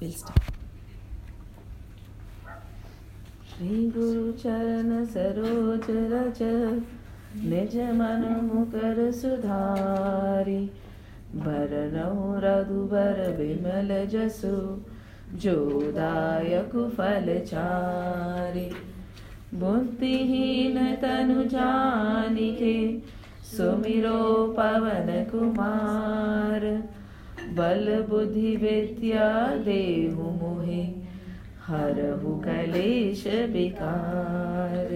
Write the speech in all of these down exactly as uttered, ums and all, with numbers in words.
We'll start. Shri Guru Charana Saroj Raj Nijamana Mukar Sudhari Baranau Radhubar Bimal Jasu Jodayaku Falachari Buddhihina Tanu Janike Sumiro Pavan Kumar Bal Buddhi Vidya Dehu Mohi Harahu Kalesh Vikar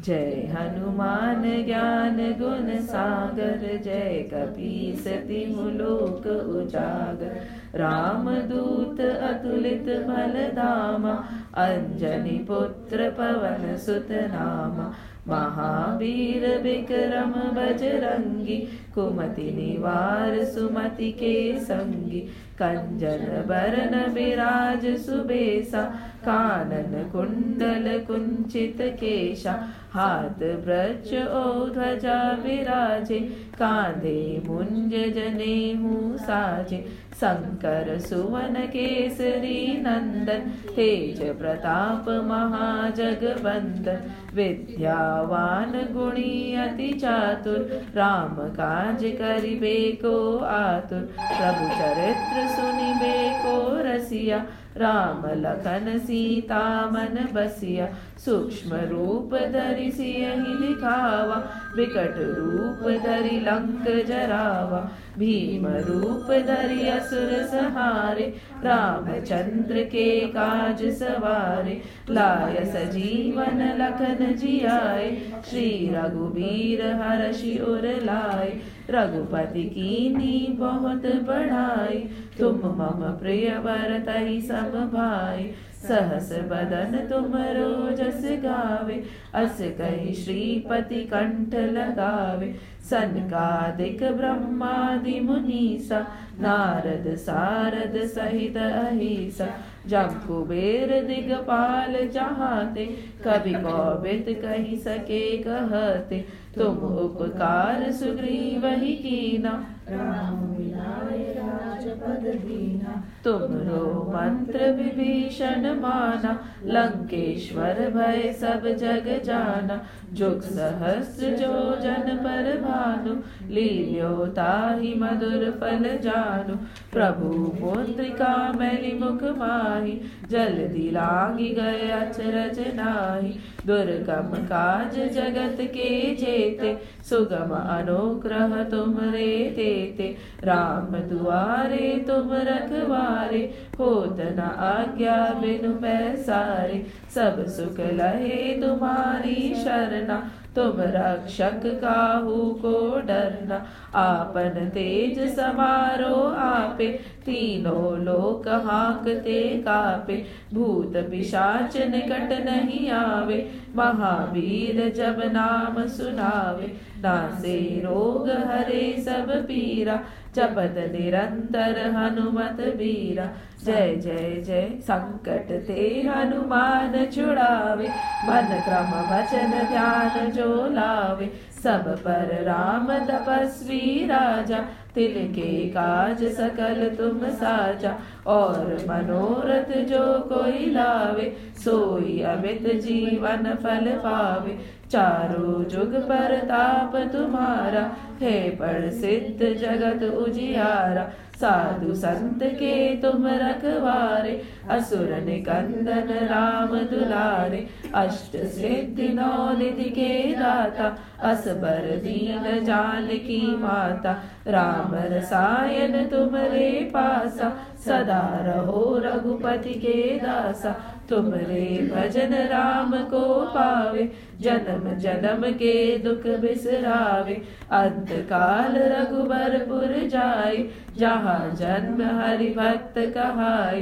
Jai Hanuman Gyan Gun Sagar Jai Kapi Sati Mulok Ujagar Ramadut Atulit Maladama Anjani Putra Pavan Sutanama Mahavir Vikram Bajrangi Kumati Nivar Sumati Ke Sangi Kanjan Barana Viraj Subesa Kanan Kundal Kunchit Kesha Hath Brach Odhaja Viraje Kandhe Munja Janehu Saje Sankar Suvana Kesari Nandan Tej Pratap Mahajagbandan Vidyavan Guni Ati Chatur Ram Kaj Karibe Ko Atur Prabhu Charitra Sunibe Ko Rasiya Ram Lakhan Sita Man Basiya Sukshma Roop Dhari Siya Hi Dikhawa Vikat Roop Dhari Lank Jarawa Bhima Roop Dhari Asur Sahare Ramachandra Ke Kaj Savare Laya Sajeevan Lakhan Jiyaye Shri Raghubir Har Shior Laye Raghupati Kini Bahut Badhai Tum Mama Priya Bharatai Sam Bhai सहस बदन तुम Rojas गावे अस कहि श्रीपति कंठ लगावे सनकादिक ब्रह्मादि मुनीसा नारद सारद सहित अहिसा जब कुबेर दिगपाल जहाते कभी कौबित कहि सके कहते तुम उपकार सुग्रीव ही कीना राम मिलाए राजपद दीना तुमरो मंत्र विभीषण माना लंकेश्वर भय सब जग जाना जुग सहस्र जो जन पर भानु लील्यो ताहि मधुर फल जानु प्रभु पुत्रिका मैली मुख माहि जल्दी लागी गए अचरज नाही दुर्गम काज जगत के जेते सुगम अनुग्रह तुमरे देते राम दुआरे तुम रखवारे होत न आज्ञा बिनु पैसारे सब सुख लहे तुम्हारी शरणा तुम रक्षक काहू को डरना आपन तेज समारो आपे तीनों लोक हांकते कापे भूत पिशाच निकट नहीं आवे महावीर जब नाम सुनावे नासे रोग हरे सब पीरा जपत निरंतर हनुमत बीरा जय जय जय संकट ते हनुमान छुड़ावे मन क्रम वचन ध्यान जो लावे सब पर राम तपस्वी राजा तिनके काज सकल तुम साजा और मनोरथ जो कोई लावे सोई अमित जीवन फल पावे चारों जुग पर ताप तुम्हारा है प्रसिद्ध जगत उजियारा साधु संत के तुम रखवारे असुर निकंदन राम दुलारे अष्ट सिद्धि नौ निधि के दाता असबर दीन जानकी माता राम रसायन तुम्हारे पासा सदा रहो रघुपति के दासा तुम्हारे भजन राम को पावे जन्म जन्म के दुख बिसरावे अंत काल रघुबरपुर जाय जहाँ जन्म हरि भक्त कहाय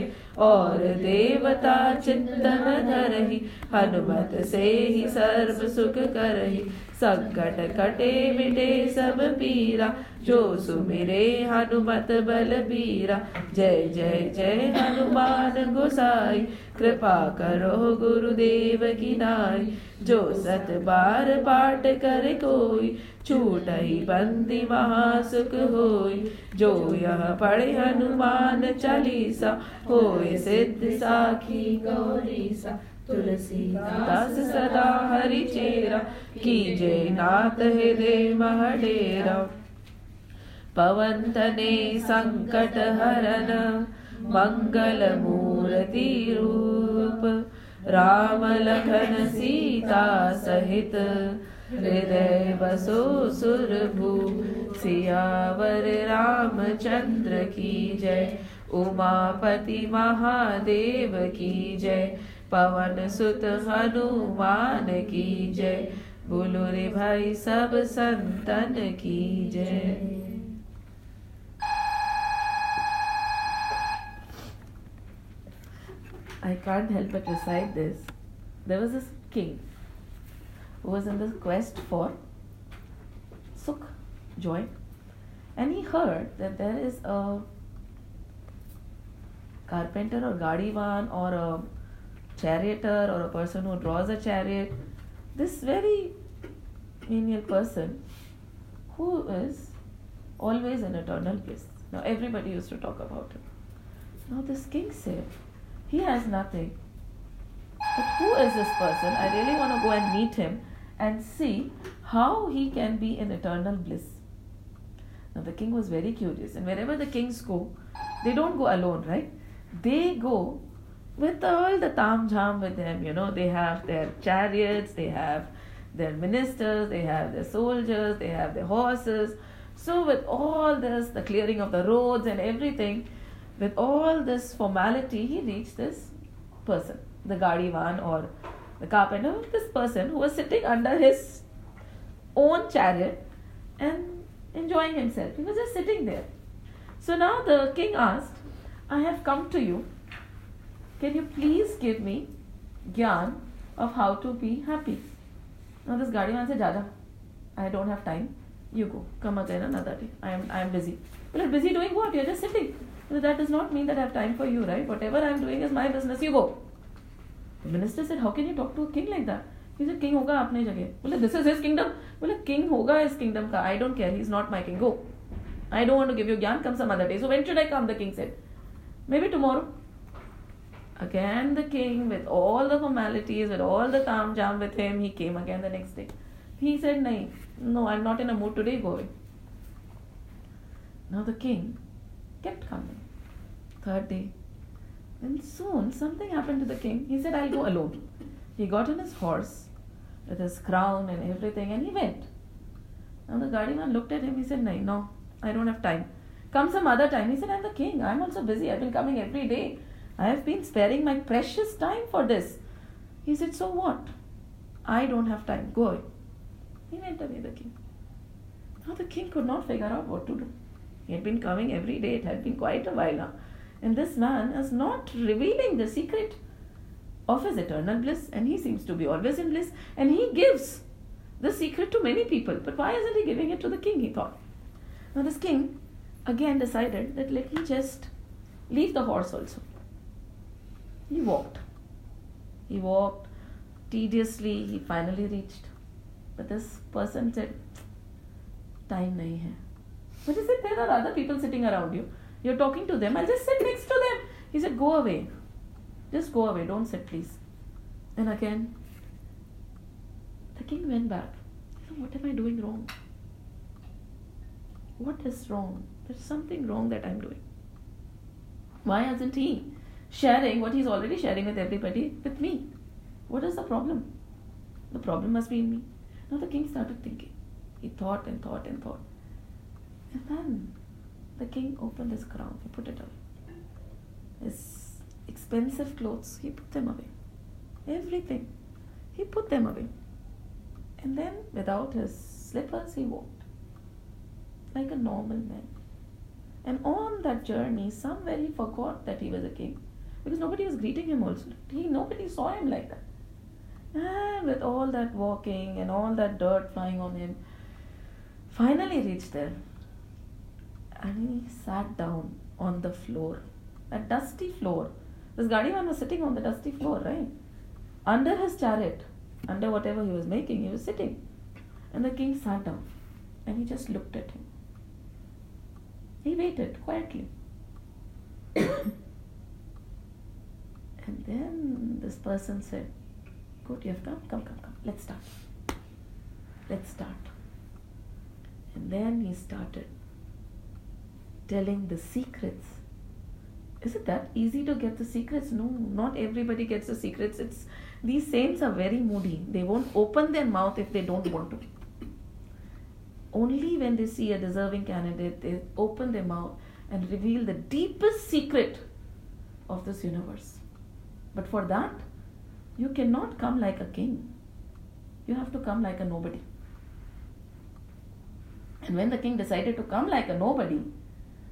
और देवता चिंतन धरहि हनुमत से ही सर्व सुख करहि संकट कटे मिटे सब पीरा, जो सुमिरे हनुमत बल बीरा। जय जय जय हनुमान गोसाई, कृपा करो गुरुदेव की नाई। जो सत बार पाठ करे कोई, छूटहि बंदी महासुख होई। जो यह पढ़े हनुमान चालीसा, होय सिद्ध साखी गौरीसा। तुलसीदास सदा हरि चेरा, कीजे नाथ हृदय मह डेरा। पवन तनय संकट हरन, मंगल मूर्ति रूप। राम लखन सीता सहित, हृदय बसो सुरभूप। सियावर रामचंद्र की जय, उमापति महादेव की जय। पवन सुत हनुमान की जय, बोलो रे भाई सब संतन की जय। I can't help but recite this. There was this king who was in the quest for sukh, joy, and he heard that there is a carpenter or gadiwan or a charioteer or a person who draws a chariot, this very menial person who is always in eternal bliss. Now everybody used to talk about him. Now this king said, he has nothing. But who is this person? I really want to go and meet him and see how he can be in eternal bliss. Now the king was very curious, and wherever the kings go, they don't go alone, right? They go with all the tam jam with them, you know. They have their chariots, they have their ministers, they have their soldiers, they have their horses. So with all this, the clearing of the roads and everything, with all this formality, he reached this person, the gadiwan or the carpenter, this person who was sitting under his own chariot and enjoying himself. He was just sitting there. So now the king asked, I have come to you. Can you please give me Gyan of how to be happy? Now this gadiwan said, Jaja, I don't have time. You go. Come again another day. I am, I am busy. Well, you're busy doing what? You're just sitting. So that does not mean that I have time for you, right? Whatever I am doing is my business. You go. The minister said, how can you talk to a king like that? He said, king hoga apne jagah. Well, this is his kingdom. Well, king hoga his kingdom ka. I don't care. He's not my king. Go. I don't want to give you Gyan. Come some other day. So when should I come? The king said, maybe tomorrow. Again, the king, with all the formalities, with all the tam jam with him, he came again the next day. He said, nahin, no, I'm not in a mood today. Go away. Now the king kept coming. Third day. And soon something happened to the king. He said, I'll go alone. He got on his horse with his crown and everything, and he went. Now the guardian looked at him. He said, no, no, I don't have time. Come some other time. He said, I'm the king. I'm also busy. I've been coming every day. I have been sparing my precious time for this. He said, so what? I don't have time. Go away. He went away, the king. Now the king could not figure out what to do. He had been coming every day. It had been quite a while now. And this man is not revealing the secret of his eternal bliss. And he seems to be always in bliss. And he gives the secret to many people. But why isn't he giving it to the king, he thought. Now this king again decided that let me just leave the horse also. He walked. He walked tediously. He finally reached. But this person said, time nahi hai. But he said, there are other people sitting around you. You're talking to them. I'll just sit next to them. He said, go away. Just go away. Don't sit, please. And again, the king went back. You know, what am I doing wrong? What is wrong? There's something wrong that I'm doing. Why isn't he sharing what he's already sharing with everybody with me? What is the problem? The problem must be in me. Now the king started thinking. He thought and thought and thought. And then the king opened his crown. He put it away. His expensive clothes, he put them away. Everything, he put them away. And then without his slippers, he walked like a normal man. And on that journey, somewhere he forgot that he was a king, because nobody was greeting him also. He, nobody saw him like that. and with all that walking and all that dirt flying on him, finally reached there. And he sat down on the floor, a dusty floor. This Gadiman was sitting on the dusty floor, right? Under his chariot, under whatever he was making, he was sitting. And the king sat down and he just looked at him. He waited quietly. And then this person said, good, you have come, come, come, come, let's start. Let's start. And then he started telling the secrets. Is it that easy to get the secrets? No, not everybody gets the secrets. It's these saints are very moody. They won't open their mouth if they don't want to. Only when they see a deserving candidate, they open their mouth and reveal the deepest secret of this universe. But for that, you cannot come like a king. You have to come like a nobody. And when the king decided to come like a nobody,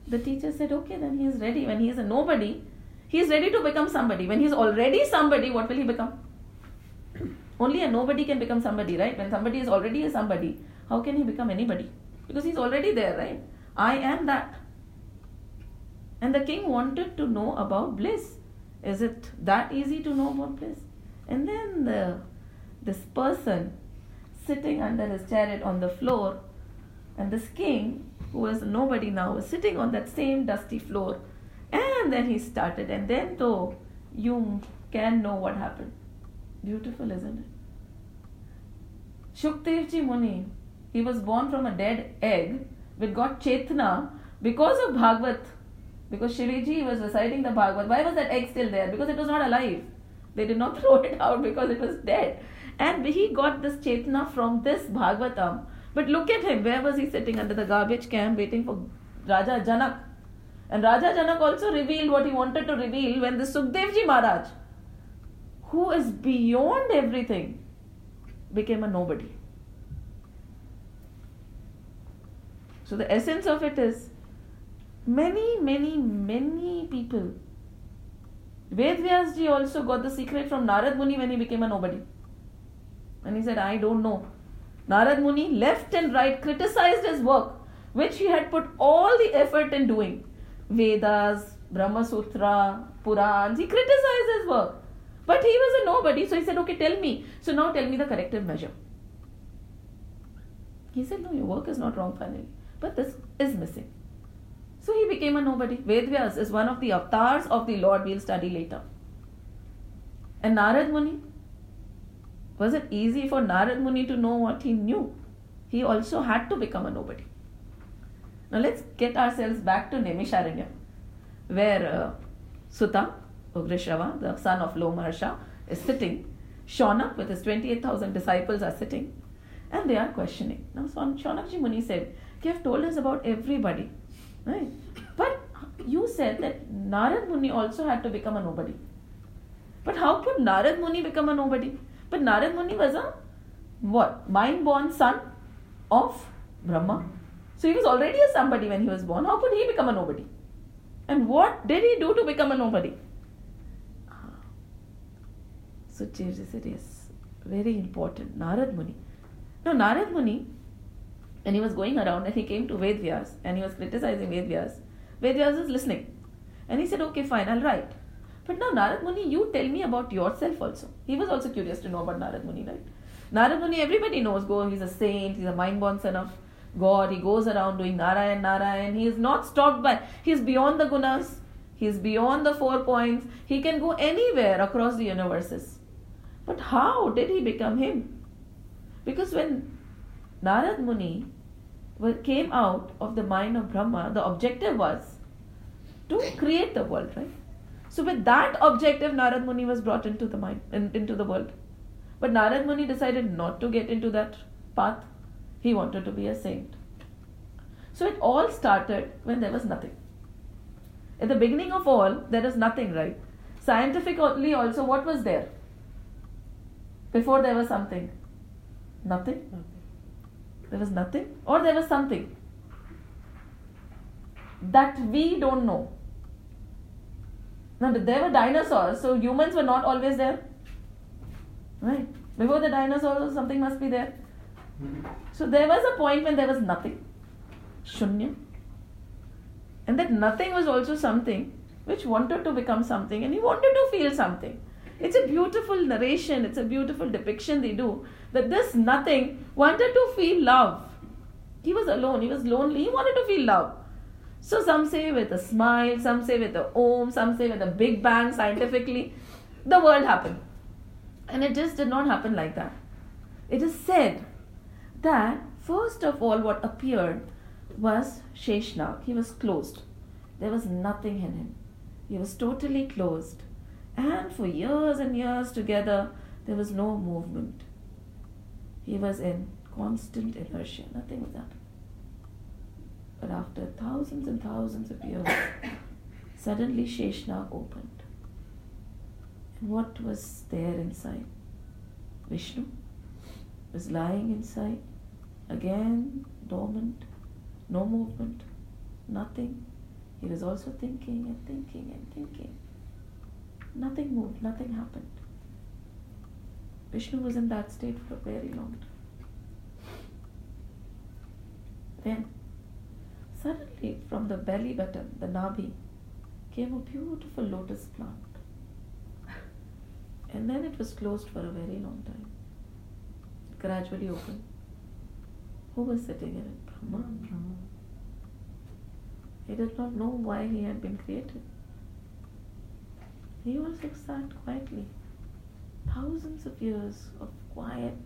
the teacher said, okay, then he is ready. When he is a nobody, he is ready to become somebody. When he is already somebody, what will he become? Only a nobody can become somebody, right? When somebody is already a somebody, how can he become anybody? Because he is already there, right? I am that. And the king wanted to know about bliss. Is it that easy to know about bliss? And then the, this person sitting under his chariot on the floor, and this king, who was nobody now, was sitting on that same dusty floor. And then he started. And then though, you can know what happened. Beautiful, isn't it? Shukdevji Muni, he was born from a dead egg, which got Chetna because of Bhagavat. Because Shiriji was reciting the Bhagavat. Why was that egg still there? Because it was not alive. They did not throw it out because it was dead. And he got this Chetna from this Bhagavatam. But look at him. Where was he sitting? Under the garbage can waiting for Raja Janak. And Raja Janak also revealed what he wanted to reveal when the Sukhdevji Maharaj, who is beyond everything, became a nobody. So the essence of it is, many, many, many people. Ved Vyasji also got the secret from Narad Muni when he became a nobody. And he said, I don't know. Narad Muni left and right criticized his work, which he had put all the effort in doing. Vedas, Brahma Sutra, Purans, he criticized his work. But he was a nobody, so he said, okay, tell me. So now tell me the corrective measure. He said, no, your work is not wrong finally, but this is missing. So he became a nobody. Vedvyas is one of the avatars of the Lord. We'll study later. And Narad Muni, was it easy for Narad Muni to know what he knew? He also had to become a nobody. Now let's get ourselves back to Naimisharanya, where uh, Sutta, Ugrashrava, the son of Lo Maharsha, is sitting. Shaunak with his twenty-eight thousand disciples are sitting and they are questioning. Now Shaunakji Muni said, you have told us about everybody. Right? But you said that Narad Muni also had to become a nobody. But how could Narad Muni become a nobody? But Narad Muni was a what? Mind-born son of Brahma. So he was already a somebody when he was born. How could he become a nobody? And what did he do to become a nobody? So Chirji said, yes, very important. Narad Muni. Now Narad Muni, and he was going around and he came to Ved Vyas and he was criticizing Ved Vyas. Ved Vyas was listening. And he said, okay, fine, I'll write. But now Narad Muni, you tell me about yourself also. He was also curious to know about Narad Muni, right? Narad Muni, everybody knows, go, he's a saint, he's a mind-born son of God. He goes around doing Narayan, Narayan. He is not stopped by, he's beyond the gunas. He's beyond the four points. He can go anywhere across the universes. But how did he become him? Because when Narad Muni came out of the mind of Brahma, the objective was to create the world, right? So with that objective, Narad Muni was brought into the mind, in, into the world. But Narad Muni decided not to get into that path. He wanted to be a saint. So it all started when there was nothing. At the beginning of all, there is nothing, right? Scientifically also, what was there? Before there was something. Nothing. Nothing. There was nothing, or there was something that we don't know. Now, there were dinosaurs, so humans were not always there. Right? Before the dinosaurs, something must be there. So there was a point when there was nothing. Shunya. And that nothing was also something which wanted to become something, and he wanted to feel something. It's a beautiful narration. It's a beautiful depiction they do. That this nothing wanted to feel love. He was alone. He was lonely. He wanted to feel love. So some say with a smile, some say with a om, some say with a big bang, scientifically, the world happened. And it just did not happen like that. It is said that first of all what appeared was Sheshnag. He was closed. There was nothing in him. He was totally closed. And for years and years together, there was no movement. He was in constant inertia. Nothing was happening. But after thousands and thousands of years, suddenly Sheshnag opened. And what was there inside? Vishnu was lying inside. Again, dormant. No movement. Nothing. He was also thinking and thinking and thinking. Nothing moved. Nothing happened. Vishnu was in that state for very long. Then, suddenly from the belly button, the nabhi, came a beautiful lotus plant. And then it was closed for a very long time. It gradually opened. Who was sitting in it? Brahma. Brahma. He did not know why he had been created. He also sat quietly. Thousands of years of quiet,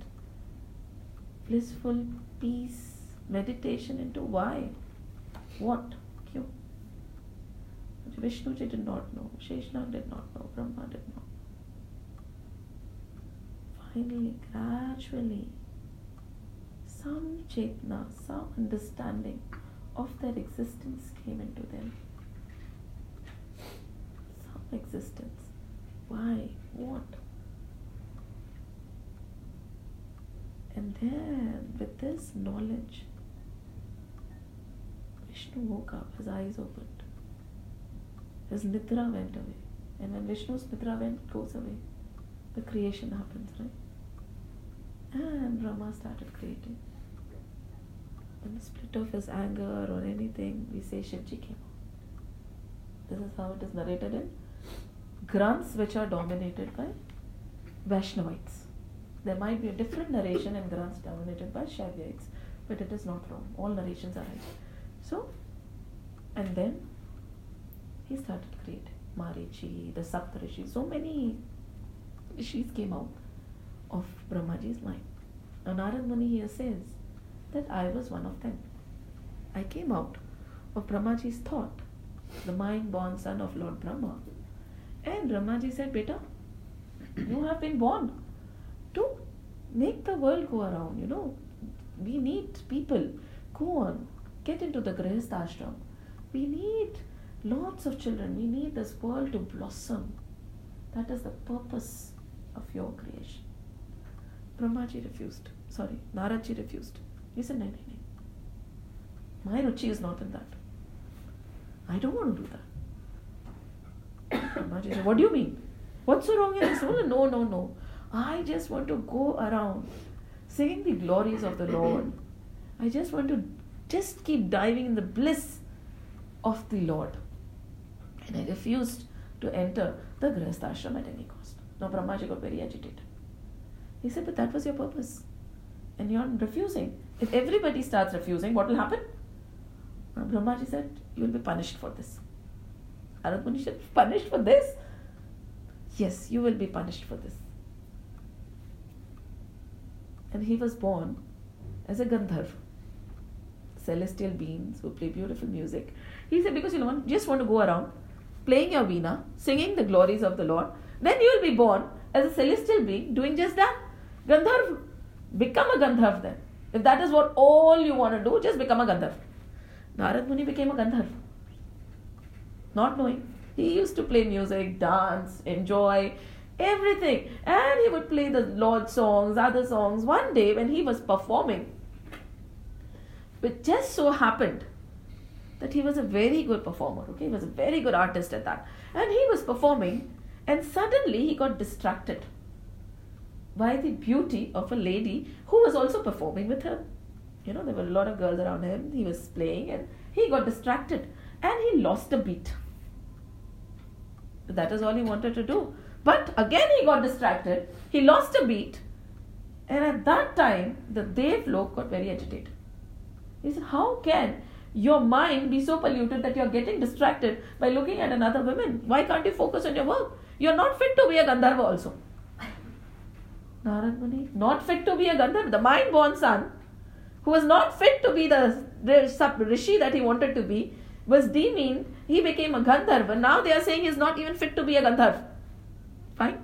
blissful peace, meditation into why, what, Q. Vishnuji did not know, Sheshnag did not know, Brahma did not know. Finally, gradually, some chetna, some understanding of their existence came into them. Some existence. Why? What? And then, with this knowledge, Vishnu woke up, his eyes opened. His nidra went away. And when Vishnu's nidra went, goes away, the creation happens, right? And Brahma started creating. In the split of his anger or anything, we say Shivji came out. This is how it is narrated in Granths which are dominated by Vaishnavites. There might be a different narration in Granths dominated by Shaivites, but it is not wrong. All narrations are right. So, and then he started creating Marichi, the Saptarishi. So many rishis came out of Brahmaji's line. And Narad Muni here says that I was one of them. I came out of Brahmaji's thought, the mind-born son of Lord Brahma. And Brahmaji said, Beta, you have been born to make the world go around, you know. We need people. Go on. Get into the Grihastha ashram. We need lots of children. We need this world to blossom. That is the purpose of your creation. Brahmaji refused. Sorry, Naradji refused. He said, no, no, no. My ruchi is not in that. I don't want to do that. Brahmaji said, what do you mean? What's so wrong in this world? No, no, no. I just want to go around singing the glories of the Lord. I just want to just keep diving in the bliss of the Lord. And I refused to enter the Grihastha ashram at any cost. Now Brahmaji got very agitated. He said, but that was your purpose. And you're refusing. If everybody starts refusing, what will happen? And Brahmaji said, you will be punished for this. Narad Muni said, punished for this? Yes, you will be punished for this. And he was born as a Gandharv. Celestial beings who play beautiful music. He said, because you know, just want to go around playing your veena, singing the glories of the Lord, then you will be born as a celestial being doing just that. Gandharv, become a Gandharv then. If that is what all you want to do, just become a Gandharv. Narad Muni became a Gandharv. Not knowing. He used to play music, dance, enjoy, everything. And he would play the Lord songs, other songs. One day when he was performing, it just so happened that he was a very good performer, okay? He was a very good artist at that. And he was performing and suddenly he got distracted. by the beauty of a lady who was also performing with him. You know, there were a lot of girls around him. He was playing and he got distracted and he lost a beat. That is all he wanted to do. But again he got distracted. He lost a beat. And at that time, the Dev Lok got very agitated. He said, how can your mind be so polluted that you're getting distracted by looking at another woman? Why can't you focus on your work? You're not fit to be a Gandharva also. Narad Muni, not fit to be a Gandharva. The mind-born son, who was not fit to be the rishi that he wanted to be, was demeaned. He became a Gandharva. Now they are saying he's not even fit to be a Gandharva. Fine.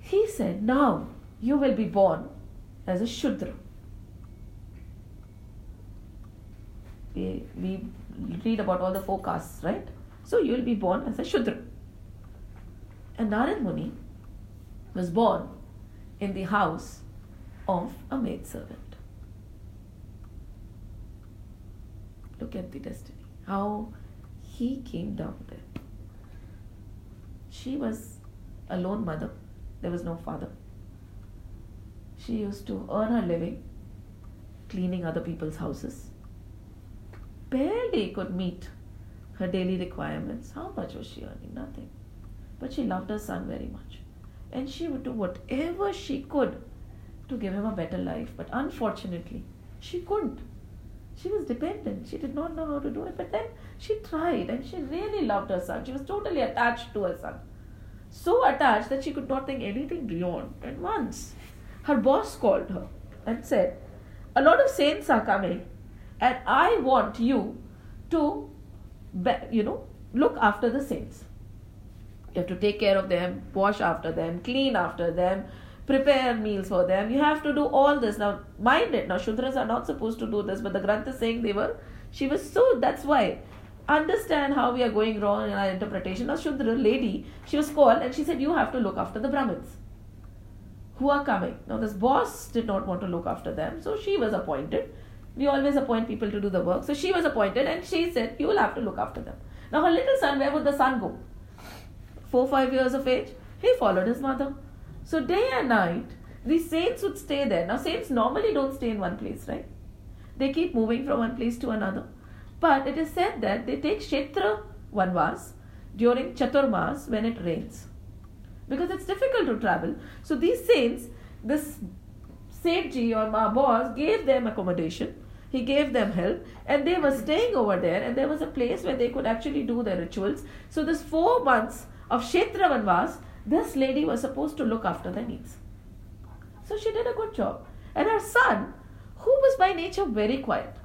He said, now you will be born as a Shudra. We, we read about all the four castes, right? So you will be born as a Shudra. And Narad Muni was born in the house of a maidservant. Look at the destiny, how he came down there. She was a lone mother. There was no father. She used to earn her living cleaning other people's houses. Barely could meet her daily requirements. How much was she earning? Nothing. But she loved her son very much. And she would do whatever she could to give him a better life. But unfortunately, she couldn't. She was dependent. She did not know how to do it. But then she tried and she really loved her son. She was totally attached to her son. So attached that she could not think anything beyond. And once, her boss called her and said, a lot of saints are coming. And I want you to, you know, look after the saints. You have to take care of them, wash after them, clean after them, prepare meals for them. You have to do all this. Now, mind it. Now, Shudras are not supposed to do this, but the Granth is saying they were. She was so, that's why. Understand how we are going wrong in our interpretation. Now, Shudra, lady, she was called and she said, you have to look after the Brahmins who are coming. Now, this boss did not want to look after them, so she was appointed. We always appoint people to do the work. So she was appointed and she said, you will have to look after them. Now her little son, where would the son go? Four, five years of age, he followed his mother. So day and night, the saints would stay there. Now saints normally don't stay in one place, right? They keep moving from one place to another. But it is said that they take Kshetra Vanvas during Chaturmas when it rains. Because it's difficult to travel. So these saints, this Safety or my boss gave them accommodation. He gave them help and they were staying over there, and there was a place where they could actually do their rituals. So this four months of Kshetra Vanvas, this lady was supposed to look after their needs. So she did a good job. And her son, who was by nature very quiet.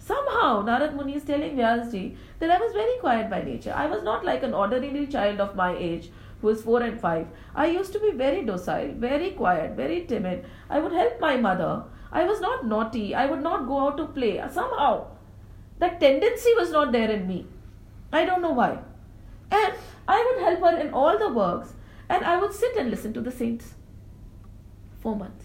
Somehow Narad Muni is telling Vyasji that I was very quiet by nature. I was not like an ordinary child of my age who was four and five. I used to be very docile, very quiet, very timid. I would help my mother. I was not naughty. I would not go out to play. Somehow, that tendency was not there in me. I don't know why. And I would help her in all the works and I would sit and listen to the saints. Four months.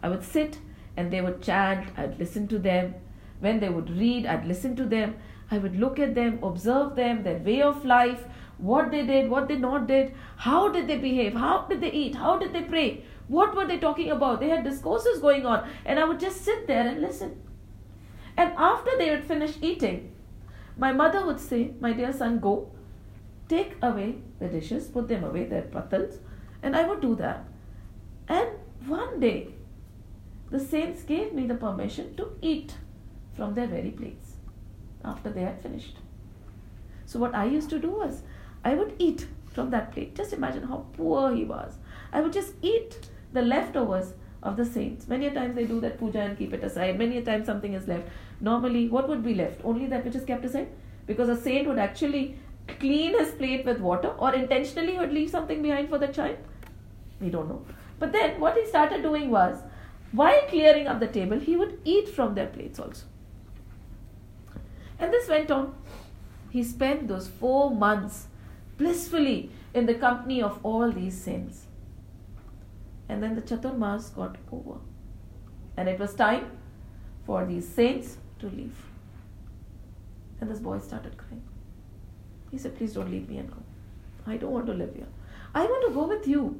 I would sit and they would chant. I'd listen to them. When they would read, I'd listen to them. I would look at them, observe them, their way of life, what they did, what they not did, how did they behave, how did they eat, how did they pray, what were they talking about. They had discourses going on and I would just sit there and listen. And after they would finish eating, my mother would say, my dear son, go, take away the dishes, put them away, their patals, and I would do that. And one day, the saints gave me the permission to eat from their very plates after they had finished. So what I used to do was, I would eat from that plate. Just imagine how poor he was. I would just eat the leftovers of the saints. Many a times they do that puja and keep it aside. Many a times something is left. Normally, what would be left? Only that which is kept aside. Because a saint would actually clean his plate with water or intentionally he would leave something behind for the child. We don't know. But then what he started doing was, while clearing up the table, he would eat from their plates also. And this went on. He spent those four months blissfully in the company of all these saints. And then the Chaturmas got over. And it was time for these saints to leave. And this boy started crying. He said, please don't leave me and go. I don't want to live here. I want to go with you.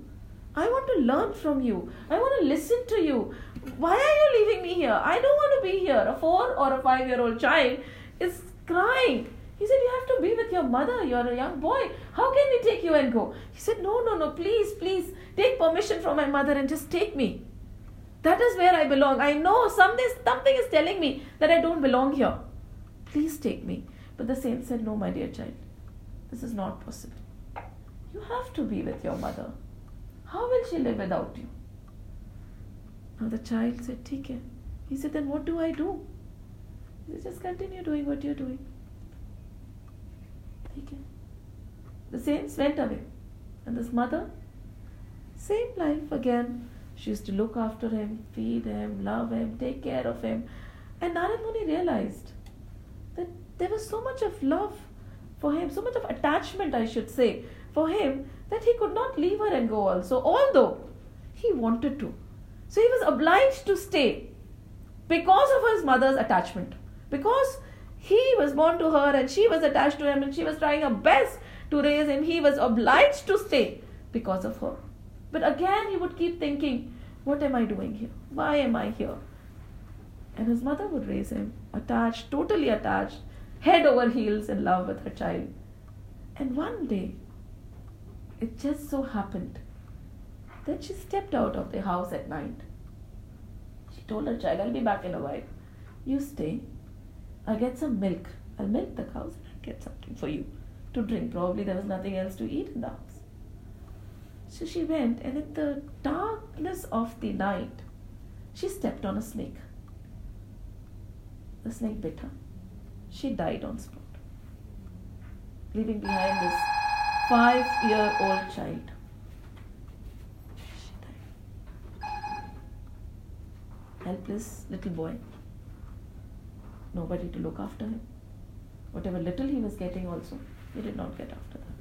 I want to learn from you. I want to listen to you. Why are you leaving me here? I don't want to be here. A four or a five-year-old child is crying. He said, you have to be with your mother. You're a young boy. How can we take you and go? He said, no, no, no, please, please take permission from my mother and just take me. That is where I belong. I know something, something is telling me that I don't belong here. Please take me. But the saint said, no, my dear child, this is not possible. You have to be with your mother. How will she live without you? Now the child said, take care. He said, then what do I do? He said, just continue doing what you're doing. Take care. The saints went away. And this mother, same life again. She used to look after him, feed him, love him, take care of him. And Narad Muni realized that there was so much of love for him, so much of attachment, I should say, for him, that he could not leave her and go also, although he wanted to. So he was obliged to stay because of his mother's attachment. Because he was born to her and she was attached to him and she was trying her best to raise him, he was obliged to stay because of her. But again he would keep thinking, what am I doing here? Why am I here? And his mother would raise him, attached, totally attached, head over heels in love with her child. And one day, it just so happened that she stepped out of the house at night. She told her child, I'll be back in a while. You stay, I'll get some milk. I'll milk the cows and I'll get something for you to drink. Probably there was nothing else to eat in the house. So she went, and in the darkness of the night, she stepped on a snake. The snake bit her. She died on spot, leaving behind this five-year-old child. She died. Helpless little boy. Nobody to look after him. Whatever little he was getting also, he did not get after that.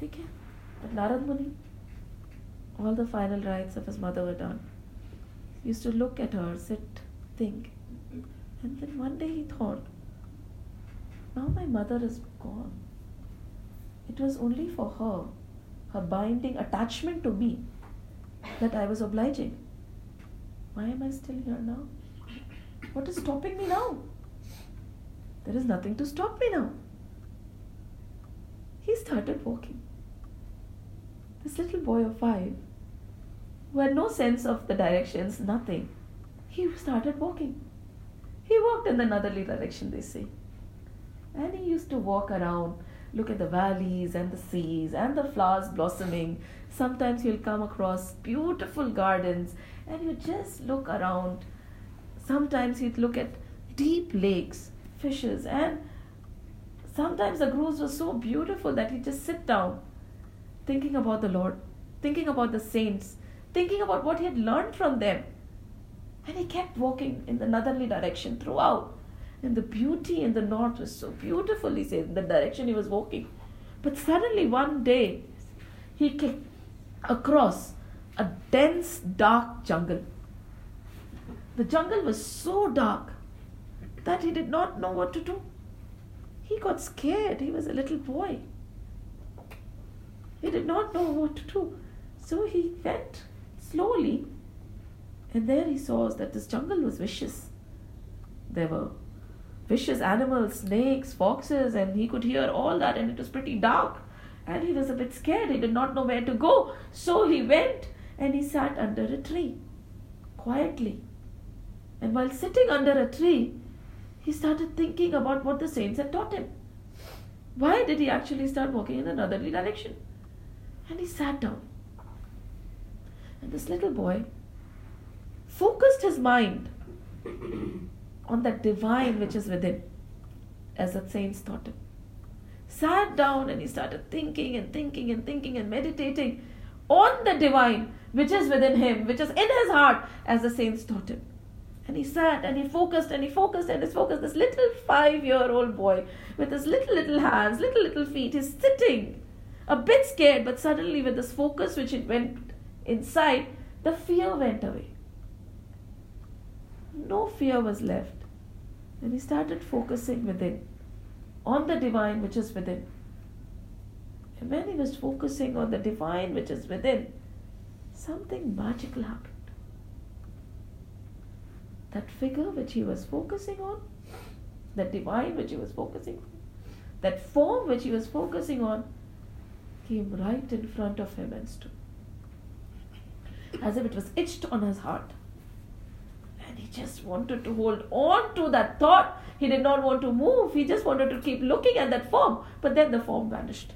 Take care. But Narad Muni, all the final rites of his mother were done. He used to look at her, sit, think. And then one day he thought, now my mother is gone. It was only for her, her binding attachment to me, that I was obliging. Why am I still here now? What is stopping me now? There is nothing to stop me now. He started walking. This little boy of five, who had no sense of the directions, nothing, he started walking. He walked in the northerly direction, they say. And he used to walk around, look at the valleys and the seas and the flowers blossoming. Sometimes you'll come across beautiful gardens and you just look around. Sometimes he'd look at deep lakes, fishes, and sometimes the groves were so beautiful that he'd just sit down thinking about the Lord, thinking about the saints, thinking about what he had learned from them. And he kept walking in the northerly direction throughout. And the beauty in the north was so beautiful, he said, in the direction he was walking. But suddenly one day, he came across a dense, dark jungle. The jungle was so dark that he did not know what to do. He got scared. He was a little boy. He did not know what to do. So he went slowly. And there he saw that this jungle was vicious. There were vicious animals, snakes, foxes, and he could hear all that, and it was pretty dark. And he was a bit scared. He did not know where to go. So he went and he sat under a tree, quietly. And while sitting under a tree, he started thinking about what the saints had taught him. Why did he actually start walking in the northerly direction? And he sat down. And this little boy focused his mind on that divine which is within, as the saints taught him. Sat down and he started thinking and thinking and thinking and meditating on the divine which is within him, which is in his heart, as the saints taught him. And he sat and he focused and he focused and he focused. This little five-year-old boy with his little, little hands, little, little feet, he's sitting, a bit scared, but suddenly with this focus which it went inside, the fear went away. No fear was left. And he started focusing within, on the divine which is within. And when he was focusing on the divine which is within, something magical happened. That figure which he was focusing on, that divine which he was focusing on, that form which he was focusing on, came right in front of him and stood, as if it was itched on his heart. And he just wanted to hold on to that thought. He did not want to move. He just wanted to keep looking at that form. But then the form vanished.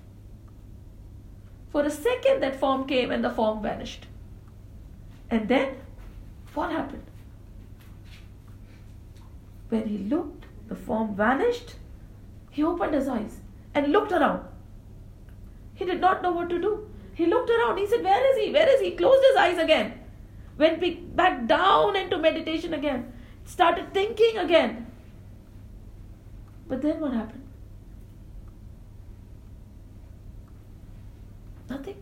For a second that form came and the form vanished. And then what happened? When he looked, the form vanished. He opened his eyes and looked around. He did not know what to do. He looked around. He said, where is he? Where is he? Closed his eyes again. Went back down into meditation again. Started thinking again. But then what happened? Nothing.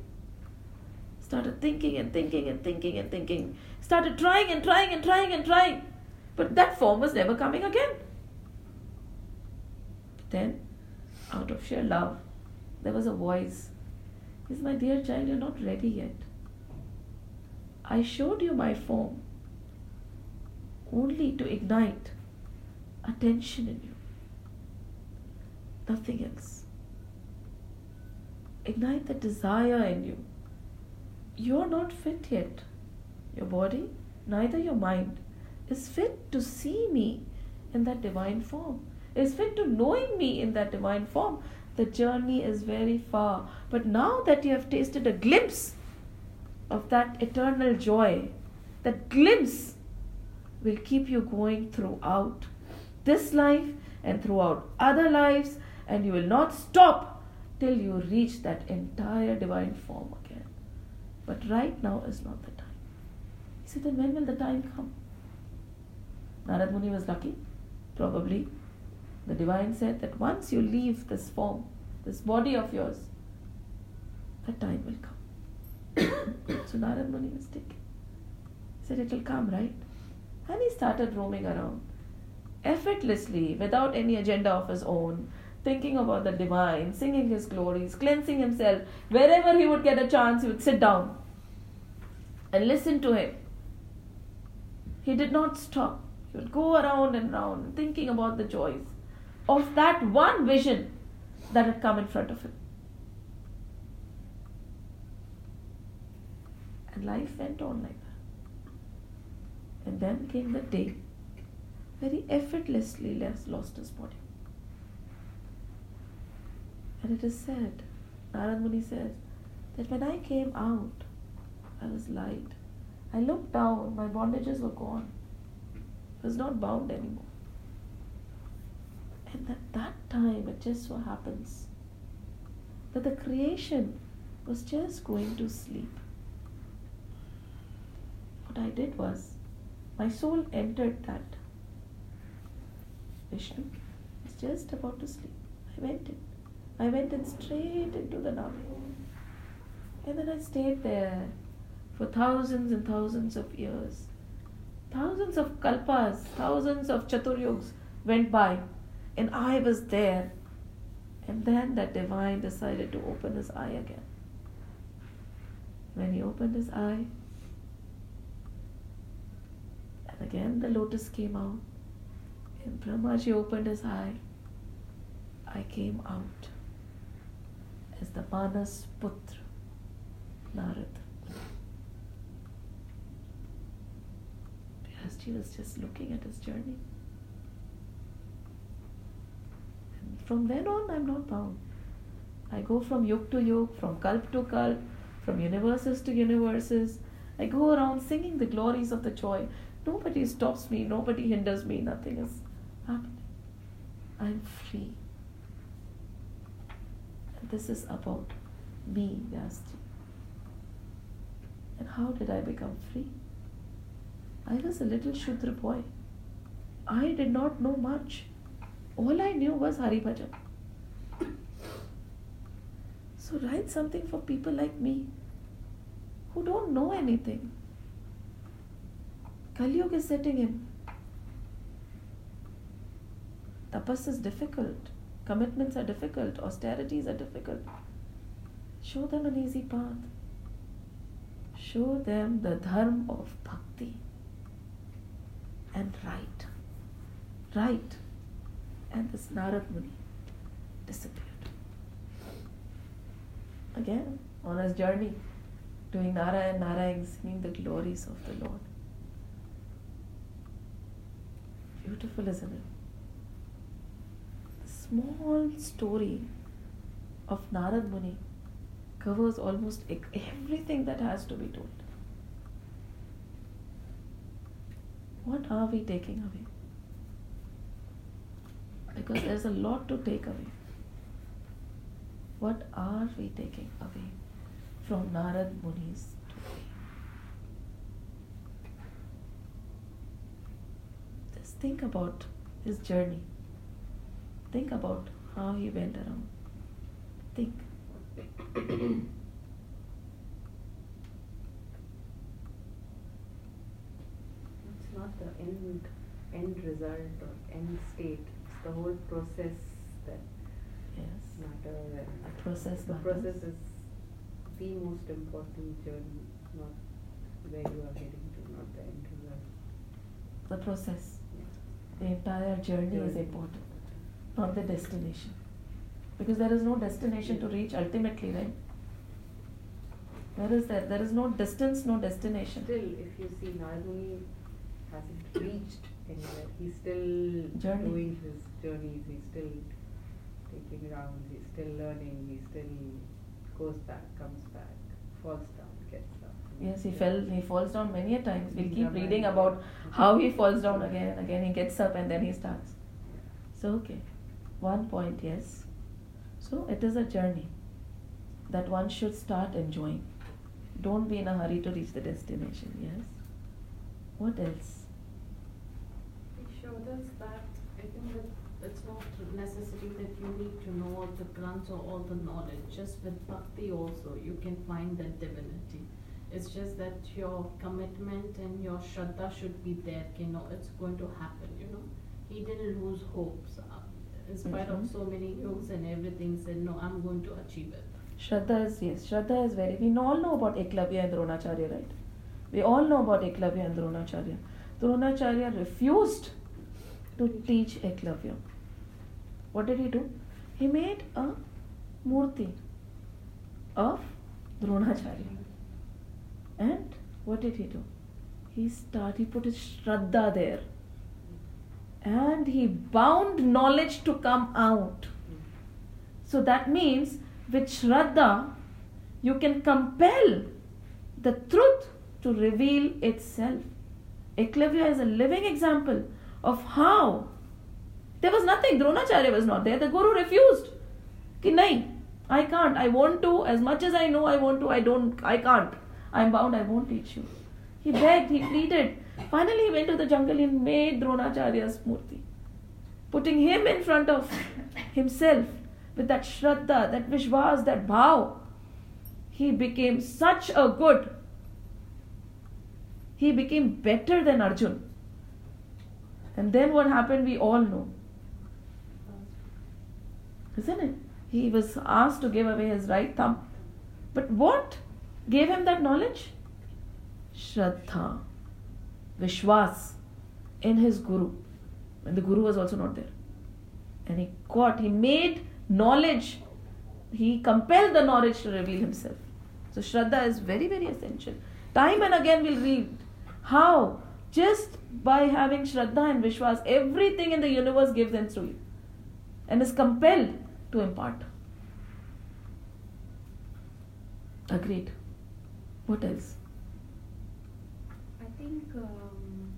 Started thinking and thinking and thinking and thinking. Started trying and trying and trying and trying. But that form was never coming again. But then, out of sheer love, there was a voice. He said, my dear child, you're not ready yet. I showed you my form only to ignite attention in you. Nothing else. Ignite the desire in you. You're not fit yet. Your body, neither your mind, is fit to see me in that divine form. Is fit to knowing me in that divine form. The journey is very far. But now that you have tasted a glimpse of that eternal joy, that glimpse will keep you going throughout this life and throughout other lives, and you will not stop till you reach that entire divine form again. But right now is not the time. He said, then when will the time come? Narad Muni was lucky, probably. The divine said that once you leave this form, this body of yours, that time will come. So Narad Muni was taken. He said, it will come, right? And he started roaming around, effortlessly, without any agenda of his own, thinking about the divine, singing his glories, cleansing himself. Wherever he would get a chance, he would sit down and listen to him. He did not stop. He would go around and round, thinking about the joys of that one vision that had come in front of him. And life went on like that. And then came the day where he effortlessly lost his body. And it is said, Narad Muni says, that when I came out, I was light. I looked down, my bondages were gone. I was not bound anymore. And at that time, it just so happens that the creation was just going to sleep. What I did was, my soul entered that. Vishnu was just about to sleep. I went in. I went in straight into the Nami. And then I stayed there for thousands and thousands of years. Thousands of kalpas, thousands of chaturyogs went by. And I was there. And then that divine decided to open his eye again. When he opened his eye, again the lotus came out, and Brahmaji opened his eye. I came out as the Manasputra, Narad. Because he was just looking at his journey. And from then on, I'm not bound. I go from yug to yug, from kalp to kalp, from universes to universes. I go around singing the glories of the joy. Nobody stops me, nobody hinders me, nothing is happening. I'm free. And this is about me, Vyasji. And how did I become free? I was a little Shudra boy. I did not know much. All I knew was Hari Bhajan. So write something for people like me who don't know anything. Kali Yuga is setting in. Tapas is difficult. Commitments are difficult. Austerities are difficult. Show them an easy path. Show them the dharma of bhakti and right. Right. And this Narad Muni disappeared. Again, on his journey, doing Narayan, Narayan, singing the glories of the Lord. Beautiful, isn't it? The small story of Narad Muni covers almost everything that has to be told. What are we taking away? Because there's a lot to take away. What are we taking away from Narad Muni's story? Just think about his journey. Think about how he went around. Think. It's not the end, end result or end state. It's the whole process that yes. matters. The process the matters. Process is the most important journey, not where you are heading to, not the end result. The process. Yeah. The entire journey the is important, not the destination. Because there is no destination to reach ultimately, right? Where is that? There is no distance, no destination. Still, if you see, Narad Muni hasn't reached anywhere. He's still journey. doing his journeys. He's still taking rounds. He's still learning. He still goes back, comes back, falls down, gets up. Yes, he fell. He falls down many a times. We'll keep Brahma reading about how he falls down again and again. He gets up and then he starts. So, okay. One point, yes. So it is a journey that one should start enjoying. Don't be in a hurry to reach the destination, yes? What else? It showed us that I think that it's not necessary that you need to know all the grunts or all the knowledge. Just with bhakti also, you can find that divinity. It's just that your commitment and your shraddha should be there. You know, it's going to happen, you know? He didn't lose hopes. In spite mm-hmm. of so many rules and everything, said, no, I'm going to achieve it. Shraddha is, yes, Shraddha is very, we all know about Eklavya and Dronacharya, right? We all know about Eklavya and Dronacharya. Dronacharya refused to teach Eklavya. What did he do? He made a murti of Dronacharya. And what did he do? He started, he put his Shraddha there. And he bound knowledge to come out. So that means with Shraddha, you can compel the truth to reveal itself. Eklavya is a living example of how there was nothing. Dronacharya was not there. The Guru refused. Ki nahi, I can't. I want to. As much as I know I want to, I don't. I can't. I'm bound. I won't teach you. He begged. He pleaded. Finally, he went to the jungle and made Dronacharya's murti, putting him in front of himself with that shraddha, that vishwas, that bhav. He became such a good. He became better than Arjuna. And then what happened, we all know. Isn't it? He was asked to give away his right thumb. But what gave him that knowledge? Shraddha. Vishwas in his Guru, and the Guru was also not there, and he got, he made knowledge, he compelled the knowledge to reveal himself. So Shraddha is very, very essential. Time and again we'll read how just by having Shraddha and Vishwas, everything in the universe gives in through you and is compelled to impart. Agreed. What else? I think um,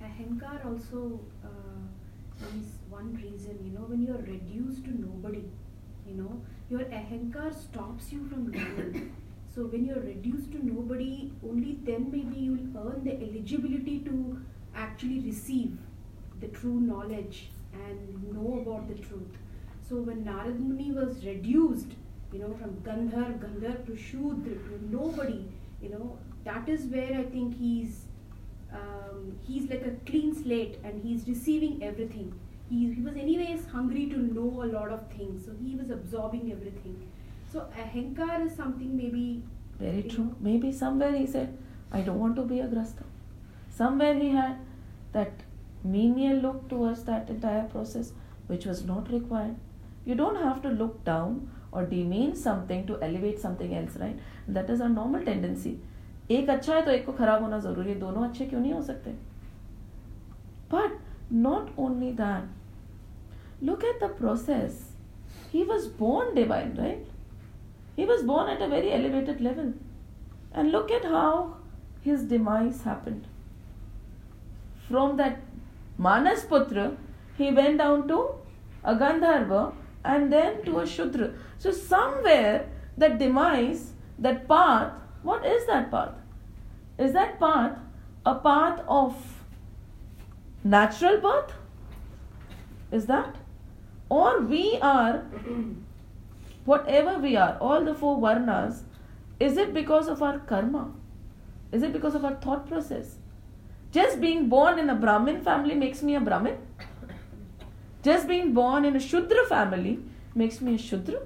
ahankar also uh, is one reason, you know, when you are reduced to nobody, you know, your ahankar stops you from learning. So when you are reduced to nobody, only then maybe you will earn the eligibility to actually receive the true knowledge and know about the truth. So when Narad Muni was reduced, you know, from Gandharv, Gandharv to Shudra, to nobody, you know, that is where I think he's Um, he's like a clean slate and he's receiving everything. He, he was anyways hungry to know a lot of things, so he was absorbing everything. So ahankar is something maybe... Very true. Know? Maybe somewhere he said, I don't want to be a grastha. Somewhere he had that menial look towards that entire process which was not required. You don't have to look down or demean something to elevate something else, right? That is our normal tendency. Ek acha hai to ek ko kharab hona zaruri hai. Dono achhe kyun nahi ho sakte? But not only that, look at the process. He was born divine, right? He was born at a very elevated level. And look at how his demise happened. From that Manasputra, he went down to a Gandharva and then to a Shudra. So somewhere that demise, that path, what is that path? Is that path a path of natural birth? Is that? Or we are, whatever we are, all the four Varnas, is it because of our karma? Is it because of our thought process? Just being born in a Brahmin family makes me a Brahmin. Just being born in a Shudra family makes me a Shudra.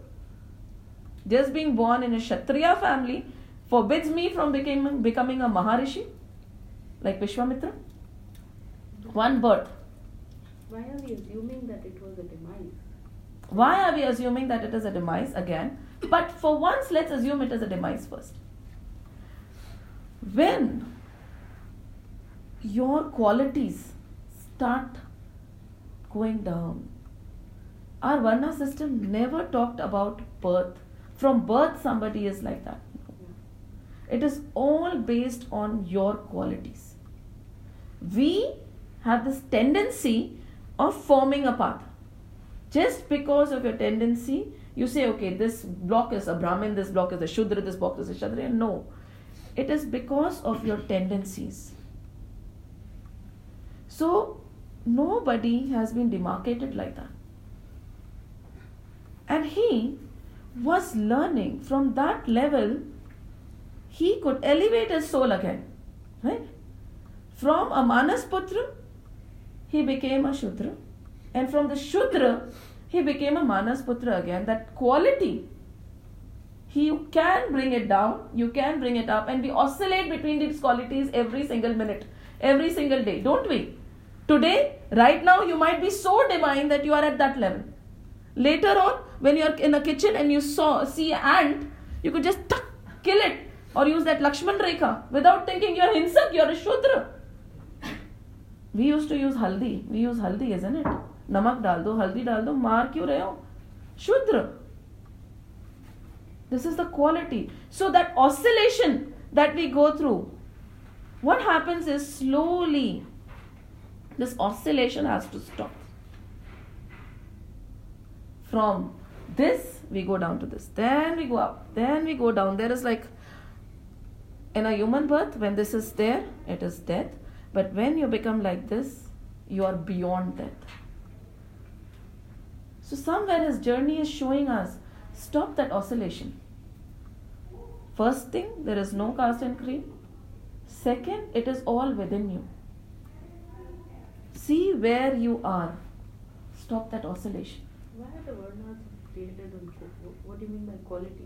Just being born in a Kshatriya family forbids me from becoming, becoming a Maharishi, like Vishwamitra. One birth. Why are we assuming that it was a demise? Why are we assuming that it is a demise again? But for once, let's assume it is a demise first. When your qualities start going down, our Varna system never talked about birth. From birth, somebody is like that. It is all based on your qualities. We have this tendency of forming a path. Just because of your tendency, you say, okay, this block is a Brahmin, this block is a Shudra, this block is a Kshatriya. No. It is because of your tendencies. So, nobody has been demarcated like that. And he was learning from that level. He could elevate his soul again. Right? From a Manasputra, he became a Shudra. And from the Shudra, he became a Manasputra again. That quality, he can bring it down, you can bring it up. And we oscillate between these qualities every single minute, every single day, don't we? Today, right now, you might be so divine that you are at that level. Later on, when you are in a kitchen and you saw see an ant, you could just tuck, kill it or use that Lakshman Rekha without thinking you are Hinsak, you are a Shudra. We used to use haldi. We use haldi, isn't it? Namak dal do, haldi dal do, maar kyun rahe ho? Shudra. This is the quality. So that oscillation that we go through, what happens is slowly this oscillation has to stop. From this, we go down to this. Then we go up. Then we go down. There is like, in a human birth, when this is there, it is death. But when you become like this, you are beyond death. So somewhere his journey is showing us, stop that oscillation. First thing, there is no caste and creed. Second, it is all within you. See where you are. Stop that oscillation. Why are the Varnas created on job? What do you mean by quality?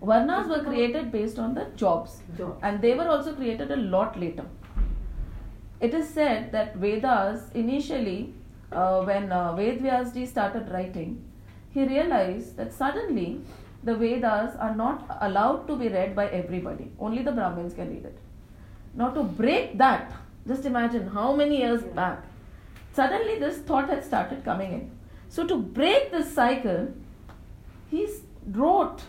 Varnas were created based on the jobs. Job. And they were also created a lot later. It is said that Vedas, initially, uh, when uh, Ved Vyasji started writing, he realized that suddenly the Vedas are not allowed to be read by everybody. Only the Brahmins can read it. Now to break that, just imagine how many years yeah. back, suddenly this thought had started coming in. So to break this cycle, he wrote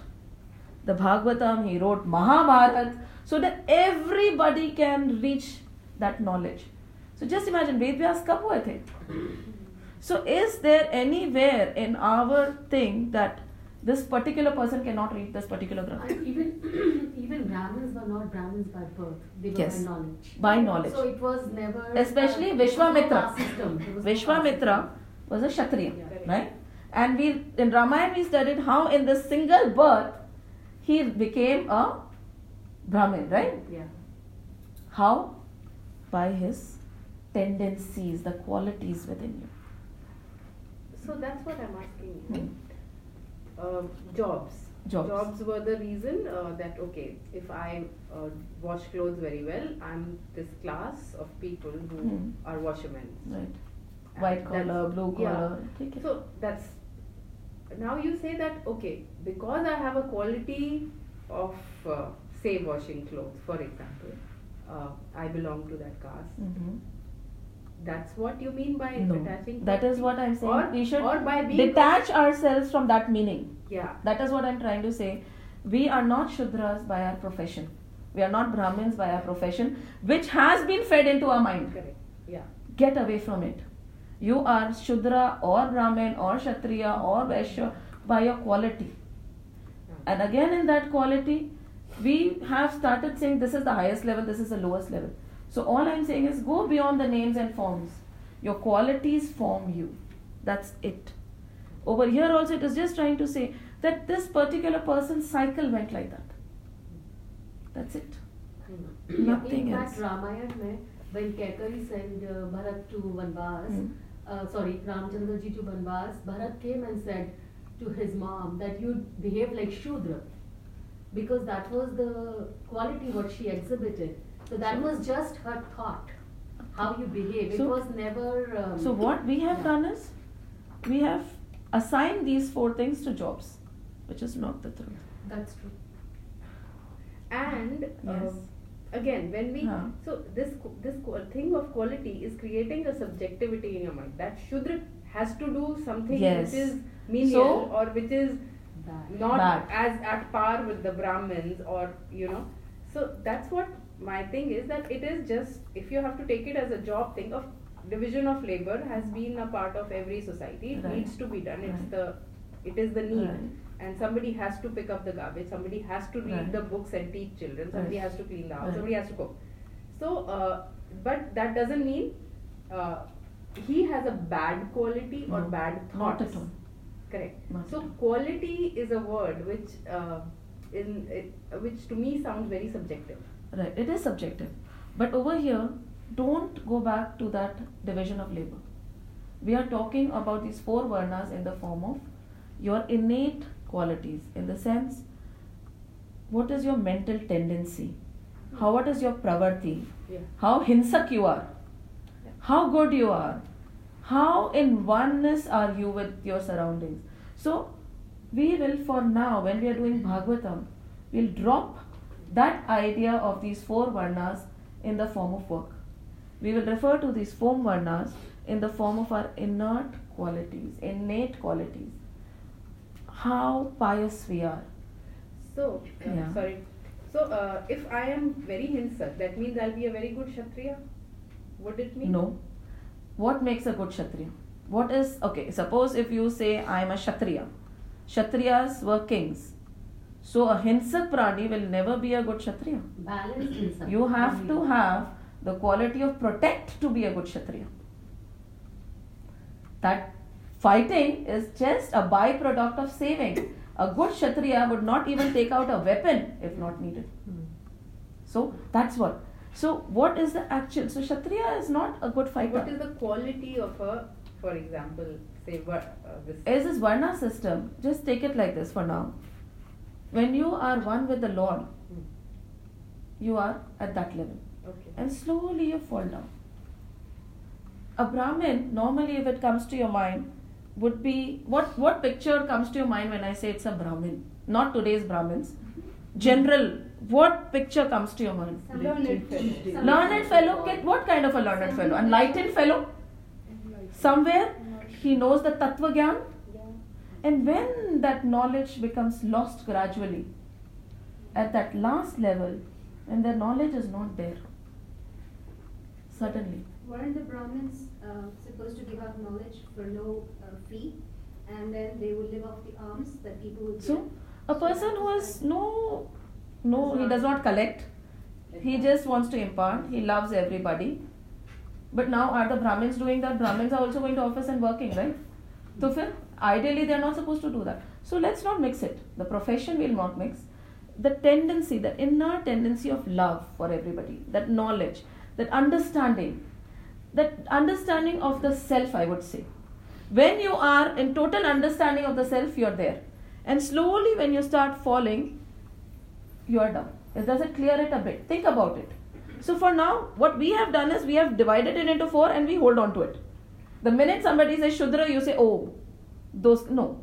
the Bhagavatam, he wrote Mahabharata, so that everybody can reach that knowledge. So just imagine, Ved Vyas kab hue the? So is there anywhere in our thing that this particular person cannot read this particular Granth? Even, even Brahmins were not Brahmins by birth. They were yes. by knowledge. By knowledge. So it was never... Especially uh, Vishwamitra. Vishwamitra was a Kshatriya, yeah. right? And we in Ramayana we studied how in this single birth he became a Brahmin, right? Yeah. How? By his tendencies, the qualities within you. So that's what I'm asking. Hmm. Uh, jobs. Jobs. Jobs were the reason uh, that, okay, if I uh, wash clothes very well, I'm this class of people who mm. are washermen. Right. And white collar, blue collar. Yeah. So that's, now you say that, okay, because I have a quality of, uh, say, washing clothes, for example, uh, I belong to that caste. Mm-hmm. That's what you mean by no. detaching? That is what I'm saying. Or, we should or by being detach ourselves from that meaning. Yeah. That is what I'm trying to say. We are not Shudras by our profession. We are not Brahmins by our profession, which has been fed into our mind. Correct. Yeah. Get away from it. You are Shudra or Brahmin or Kshatriya or Vaishya by your quality. Yeah. And again in that quality, we have started saying this is the highest level, this is the lowest level. So all I'm saying is go beyond the names and forms. Your qualities form you. That's it. Over here also it is just trying to say that this particular person's cycle went like that. That's it. Mm. Nothing else. In fact, Ramayana mein, when Kaikeyi sent uh, Bharat to Vanvas, mm. uh, sorry, Ramchandra ji to Vanvas, Bharat came and said to his mom that you behave like Shudra. Because that was the quality what she exhibited. So that was just her thought, how you behave. It so, was never... Um, so what we have yeah. done is, we have assigned these four things to jobs, which is not the truth. That's true. And yes. uh, again, when we... Huh. So this this thing of quality is creating a subjectivity in your mind. That Shudra has to do something yes. which is menial so, or which is bad. not bad. as at par with the Brahmins or, you know. So that's what... My thing is that it is just, if you have to take it as a job thing, of division of labor has been a part of every society. It right. needs to be done. Right. It's the, it is the need. Right. And somebody has to pick up the garbage. Somebody has to read right. the books and teach children. Somebody right. has to clean the house. Right. Somebody has to cook. So, uh, but that doesn't mean uh, he has a bad quality no. or bad thoughts. Not at all. Correct. Not so, quality is a word which, uh, in it, which to me sounds very subjective. Right, it is subjective. But over here, don't go back to that division of labor. We are talking about these four Varnas in the form of your innate qualities, in the sense, what is your mental tendency? How, what is your pravarti? Yeah. How hinsak you are? Yeah. How good you are? How in oneness are you with your surroundings? So, we will for now, when we are doing Bhagavatam, we'll drop that idea of these four Varnas in the form of work. We will refer to these four Varnas in the form of our inert qualities, innate qualities. How pious we are. So, uh, yeah. sorry. So, uh, if I am very hinsak, that means I'll be a very good Kshatriya? Would it mean? No. What makes a good Kshatriya? What is, okay, suppose if you say I am a Kshatriya. Kshatriyas were kings. So a hinsak prani will never be a good Kshatriya. Balanced. You have to have the quality of protect to be a good Kshatriya. That fighting is just a byproduct of saving. A good Kshatriya would not even take out a weapon if not needed. So that's what. So what is the actual? So Kshatriya is not a good fighter. What is the quality of a, for example, say what? Uh, this is this Varna system. Just take it like this for now. When you are one with the Lord, mm. you are at that level. Okay. And slowly you fall down. A Brahmin, normally if it comes to your mind, would be, what, what picture comes to your mind when I say it's a Brahmin? Not today's Brahmins. General, what picture comes to your mind? Some learned fellow. Learned fellow, what kind of a learned fellow? Enlightened fellow? Somewhere, he knows the Tattva Gyan. And when that knowledge becomes lost gradually, at that last level, when the knowledge is not there, certainly. Weren't the Brahmins uh, supposed to give out knowledge for no uh, fee, and then they would live off the alms that people would give? So, a person who has no, no, he does not collect, he just wants to impart, he loves everybody. But now are the Brahmins doing that? Brahmins are also going to office and working, right? So, then, ideally, they are not supposed to do that. So, let's not mix it. The profession will not mix. The tendency, the inner tendency of love for everybody, that knowledge, that understanding, that understanding of the self, I would say. When you are in total understanding of the self, you are there. And slowly when you start falling, you are down. Does it clear it a bit? Think about it. So for now, what we have done is we have divided it into four and we hold on to it. The minute somebody says Shudra, you say, oh, those, no.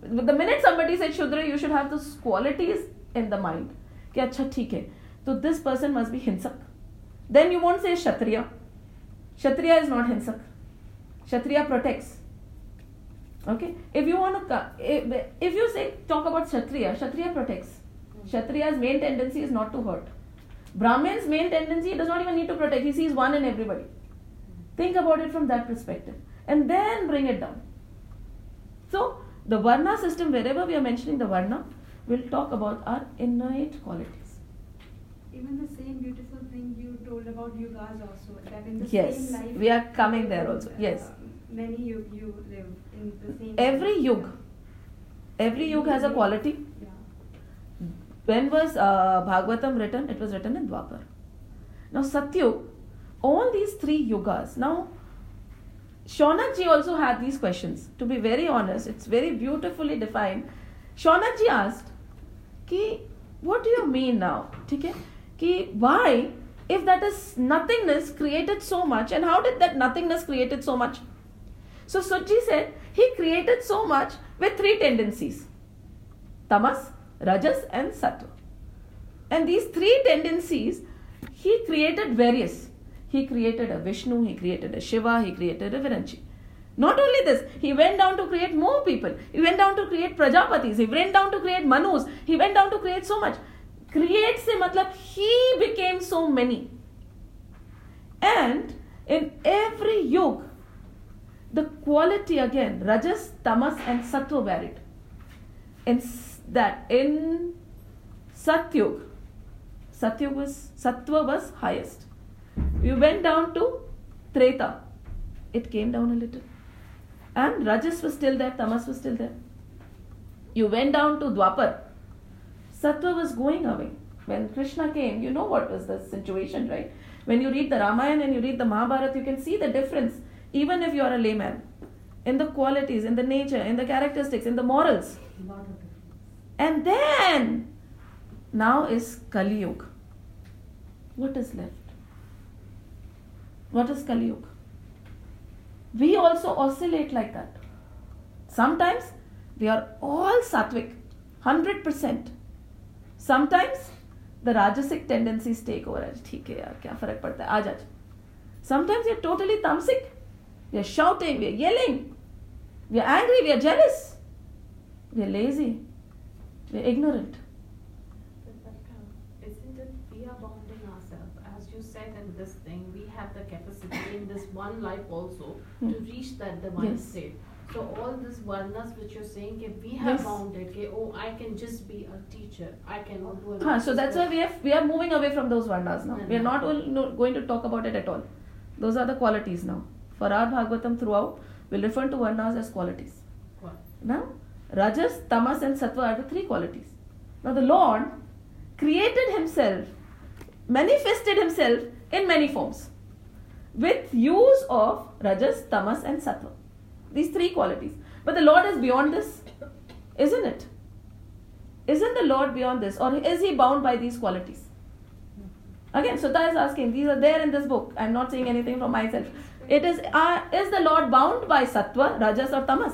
The minute somebody says Shudra, you should have those qualities in the mind. Ki, achha, theek hai. So this person must be Hinsak. Then you won't say Kshatriya. Kshatriya is not Hinsak. Kshatriya protects. Okay? If you want to, if, if you say, talk about Kshatriya, Kshatriya protects. Kshatriya's main tendency is not to hurt. Brahmin's main tendency, he does not even need to protect. He sees one in everybody. Think about it from that perspective. And then bring it down. So, the Varna system, wherever we are mentioning the Varna, we'll talk about our innate qualities. Even the same beautiful thing you told about Yugas also, that in the yes, same life... Yes, we are coming there also, yes. Uh, many yug you live in the same... Every life. Yug, every yug has a quality. Yeah. When was uh, Bhagavatam written? It was written in Dwapar. Now Satyug, all these three Yugas, now Shaunakji also had these questions. To be very honest, it's very beautifully defined. Shaunakji asked, Ki, what do you mean now? Okay? Ki, why, if that is nothingness created so much, and how did that nothingness created so much? So Suji said, he created so much with three tendencies. Tamas, Rajas and Sattva. And these three tendencies, he created various. He created a Vishnu, he created a Shiva, he created a Viranchi. Not only this, he went down to create more people. He went down to create Prajapatis. He went down to create Manus. He went down to create so much. Create se matlab, he became so many. And in every yug, the quality again, Rajas, Tamas and Sattva varied. In that in Satyug, Satyug was, Sattva was highest. You went down to Treta. It came down a little. And Rajas was still there, Tamas was still there. You went down to Dwapar. Sattva was going away. When Krishna came, you know what was the situation, right? When you read the Ramayana and you read the Mahabharata, you can see the difference, even if you are a layman, in the qualities, in the nature, in the characteristics, in the morals. And then, now is Kali Yuga. What is left? What is Kali Yuga? We also oscillate like that. Sometimes we are all sattvic, one hundred percent. Sometimes the rajasic tendencies take over. Sometimes we are totally tamasic. We are shouting, we are yelling, we are angry, we are jealous, we are lazy, we are ignorant. And this thing, we have the capacity in this one life also hmm. to reach that divine yes. state. So all these varnas which you're saying, if we have yes. bounded, okay, oh, I can just be a teacher, I cannot do a huh, So that's why we have we are moving away from those varnas now. No, we are no. not all, no, going to talk about it at all. Those are the qualities now. For our Bhagavatam throughout, we'll refer to varnas as qualities. What? Now, Rajas, Tamas and Sattva are the three qualities. Now the Lord created himself, manifested himself in many forms with use of Rajas, Tamas and Sattva. These three qualities. But the Lord is beyond this, isn't it? Isn't the Lord beyond this, or is he bound by these qualities? Again, Sutta is asking, these are there in this book. I'm not saying anything from myself. It is, uh, is the Lord bound by Sattva, Rajas or Tamas?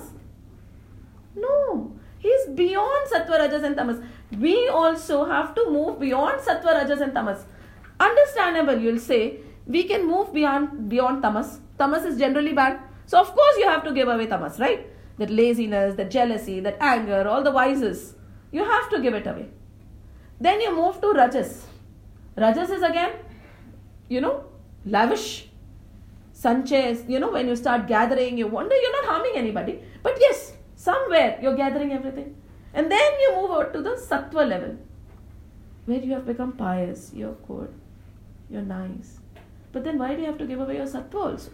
No. He is beyond Sattva, Rajas and Tamas. We also have to move beyond Sattva, Rajas and Tamas. Understandable, you'll say, we can move beyond beyond Tamas. Tamas is generally bad. So of course you have to give away Tamas, right? That laziness, that jealousy, that anger, all the vices. You have to give it away. Then you move to Rajas. Rajas is again, you know, lavish. Sanches, you know, when you start gathering, you wonder you're not harming anybody. But yes, somewhere you're gathering everything. And then you move out to the Sattva level, where you have become pious, you're good, you're nice. But then why do you have to give away your Sattva also?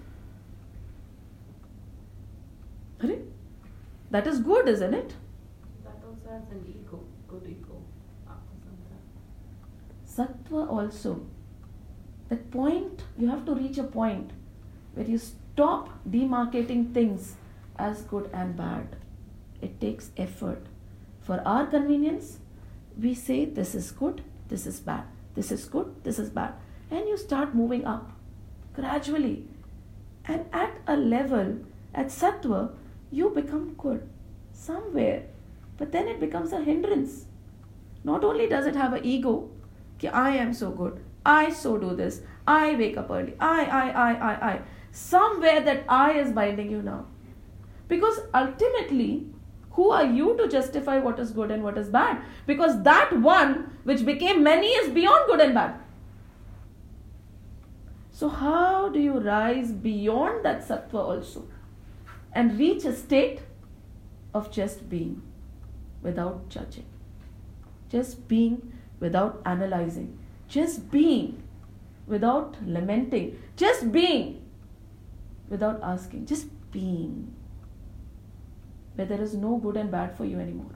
Right? That is good, isn't it? That also has an ego, good ego. Sattva also. That point, you have to reach a point where you stop demarcating things as good and bad. It takes effort. For our convenience, we say this is good, this is bad, this is good, this is bad. And you start moving up gradually. And at a level, at Sattva, you become good somewhere. But then it becomes a hindrance. Not only does it have an ego, ki I am so good, I so do this, I wake up early, I, I, I, I, I. Somewhere that I is binding you now. Because ultimately, who are you to justify what is good and what is bad? Because that one which became many is beyond good and bad. So how do you rise beyond that Sattva also and reach a state of just being without judging, just being without analyzing, just being without lamenting, just being without asking, just being, where there is no good and bad for you anymore.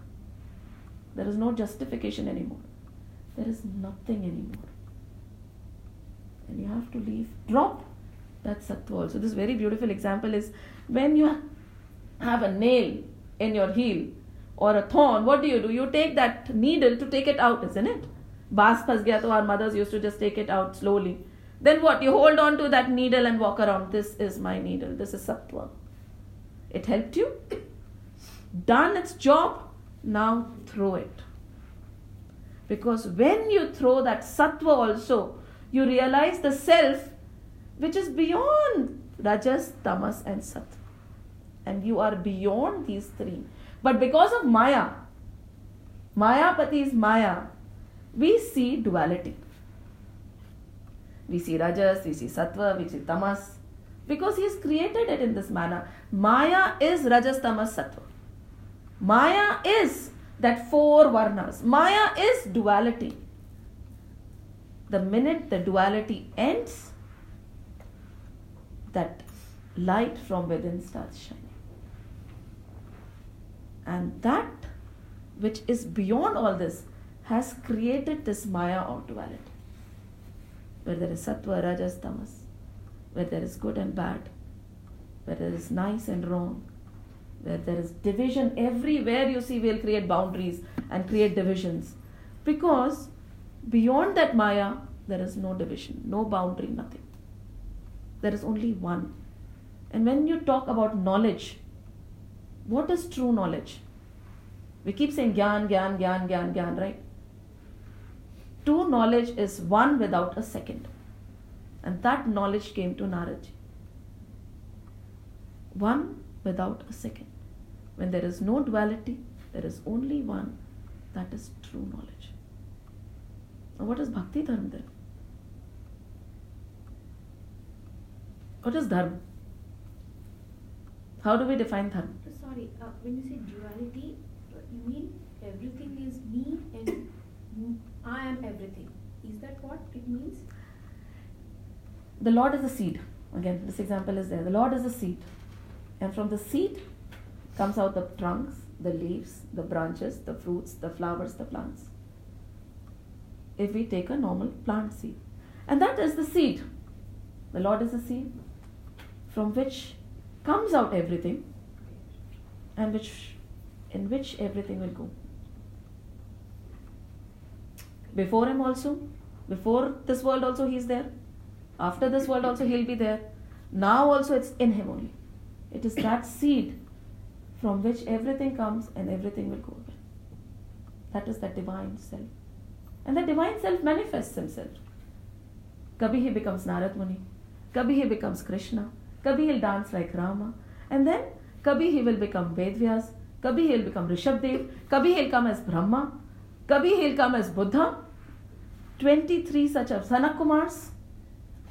There is no justification anymore. There is nothing anymore. And you have to leave, drop that Sattva also. This very beautiful example is when you have a nail in your heel or a thorn, what do you do? You take that needle to take it out, isn't it? Baas phas gaya, so our mothers used to just take it out slowly. Then what? You hold on to that needle and walk around. This is my needle. This is Sattva. It helped you. Done its job. Now throw it. Because when you throw that Sattva also, you realize the self which is beyond Rajas, Tamas and Sattva. And you are beyond these three. But because of Maya, Mayapati's Maya, we see duality. We see Rajas, we see Sattva, we see Tamas. Because he has created it in this manner. Maya is Rajas, Tamas, Sattva. Maya is that four Varnas. Maya is duality. The minute the duality ends, that light from within starts shining. And that which is beyond all this has created this Maya or duality. Where there is Sattva, Rajas, Tamas. Where there is good and bad. Where there is nice and wrong. Where there is division, everywhere you see we'll create boundaries and create divisions. Because beyond that Maya, there is no division, no boundary, nothing. There is only one. And when you talk about knowledge, what is true knowledge? We keep saying Gyan, Gyan, Gyan, Gyan, Gyan, right? True knowledge is one without a second. And that knowledge came to Narad. One without a second. When there is no duality, there is only one. That is true knowledge. Now what is Bhakti Dharma then? What is Dharma? How do we define Dharma? Sorry, uh, when you say duality, you mean everything is me and I am everything. Is that what it means? The Lord is a seed. Again, this example is there. The Lord is a seed. And from the seed comes out the trunks, the leaves, the branches, the fruits, the flowers, the plants. If we take a normal plant seed. And that is the seed. The Lord is the seed from which comes out everything and which in which everything will go. Before him also, before this world also he is there. After this world also he'll be there. Now also it's in him only. It is that seed from which everything comes and everything will go away. That is the divine self. And the divine self manifests himself. Kabhi he becomes Narad Muni. Kabhi he becomes Krishna. Kabhi he'll dance like Rama. And then kabhi he will become Vedvyas. Kabhi he'll become Rishabdev. Kabhi he'll come as Brahma. Kabhi he'll come as Buddha. twenty-three such of Sanakumars.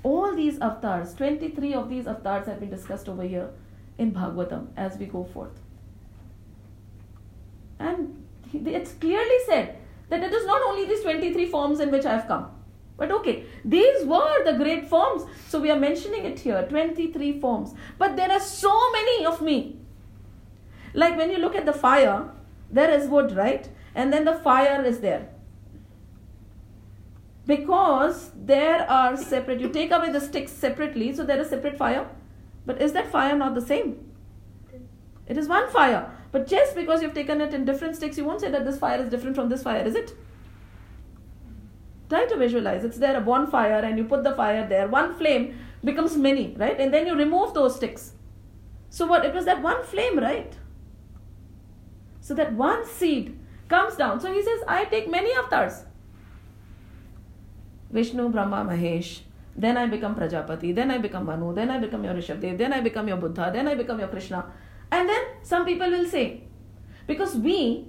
All these avatars, twenty-three of these avatars have been discussed over here in Bhagavatam as we go forth. And it's clearly said that it is not only these twenty-three forms in which I have come. But okay, these were the great forms. So we are mentioning it here, twenty-three forms. But there are so many of me. Like when you look at the fire, there is wood, right? And then the fire is there. Because there are separate, you take away the sticks separately, so there is separate fire. But is that fire not the same? It is one fire. But just because you've taken it in different sticks, you won't say that this fire is different from this fire, is it? Try to visualize. It's there, a bonfire, and you put the fire there. One flame becomes many, right? And then you remove those sticks. So what? It was that one flame, right? So that one seed comes down. So he says, I take many avatars. Vishnu, Brahma, Mahesh. Then I become Prajapati. Then I become Manu. Then I become your Rishabdev. Then I become your Buddha. Then I become your Krishna. And then some people will say, because we,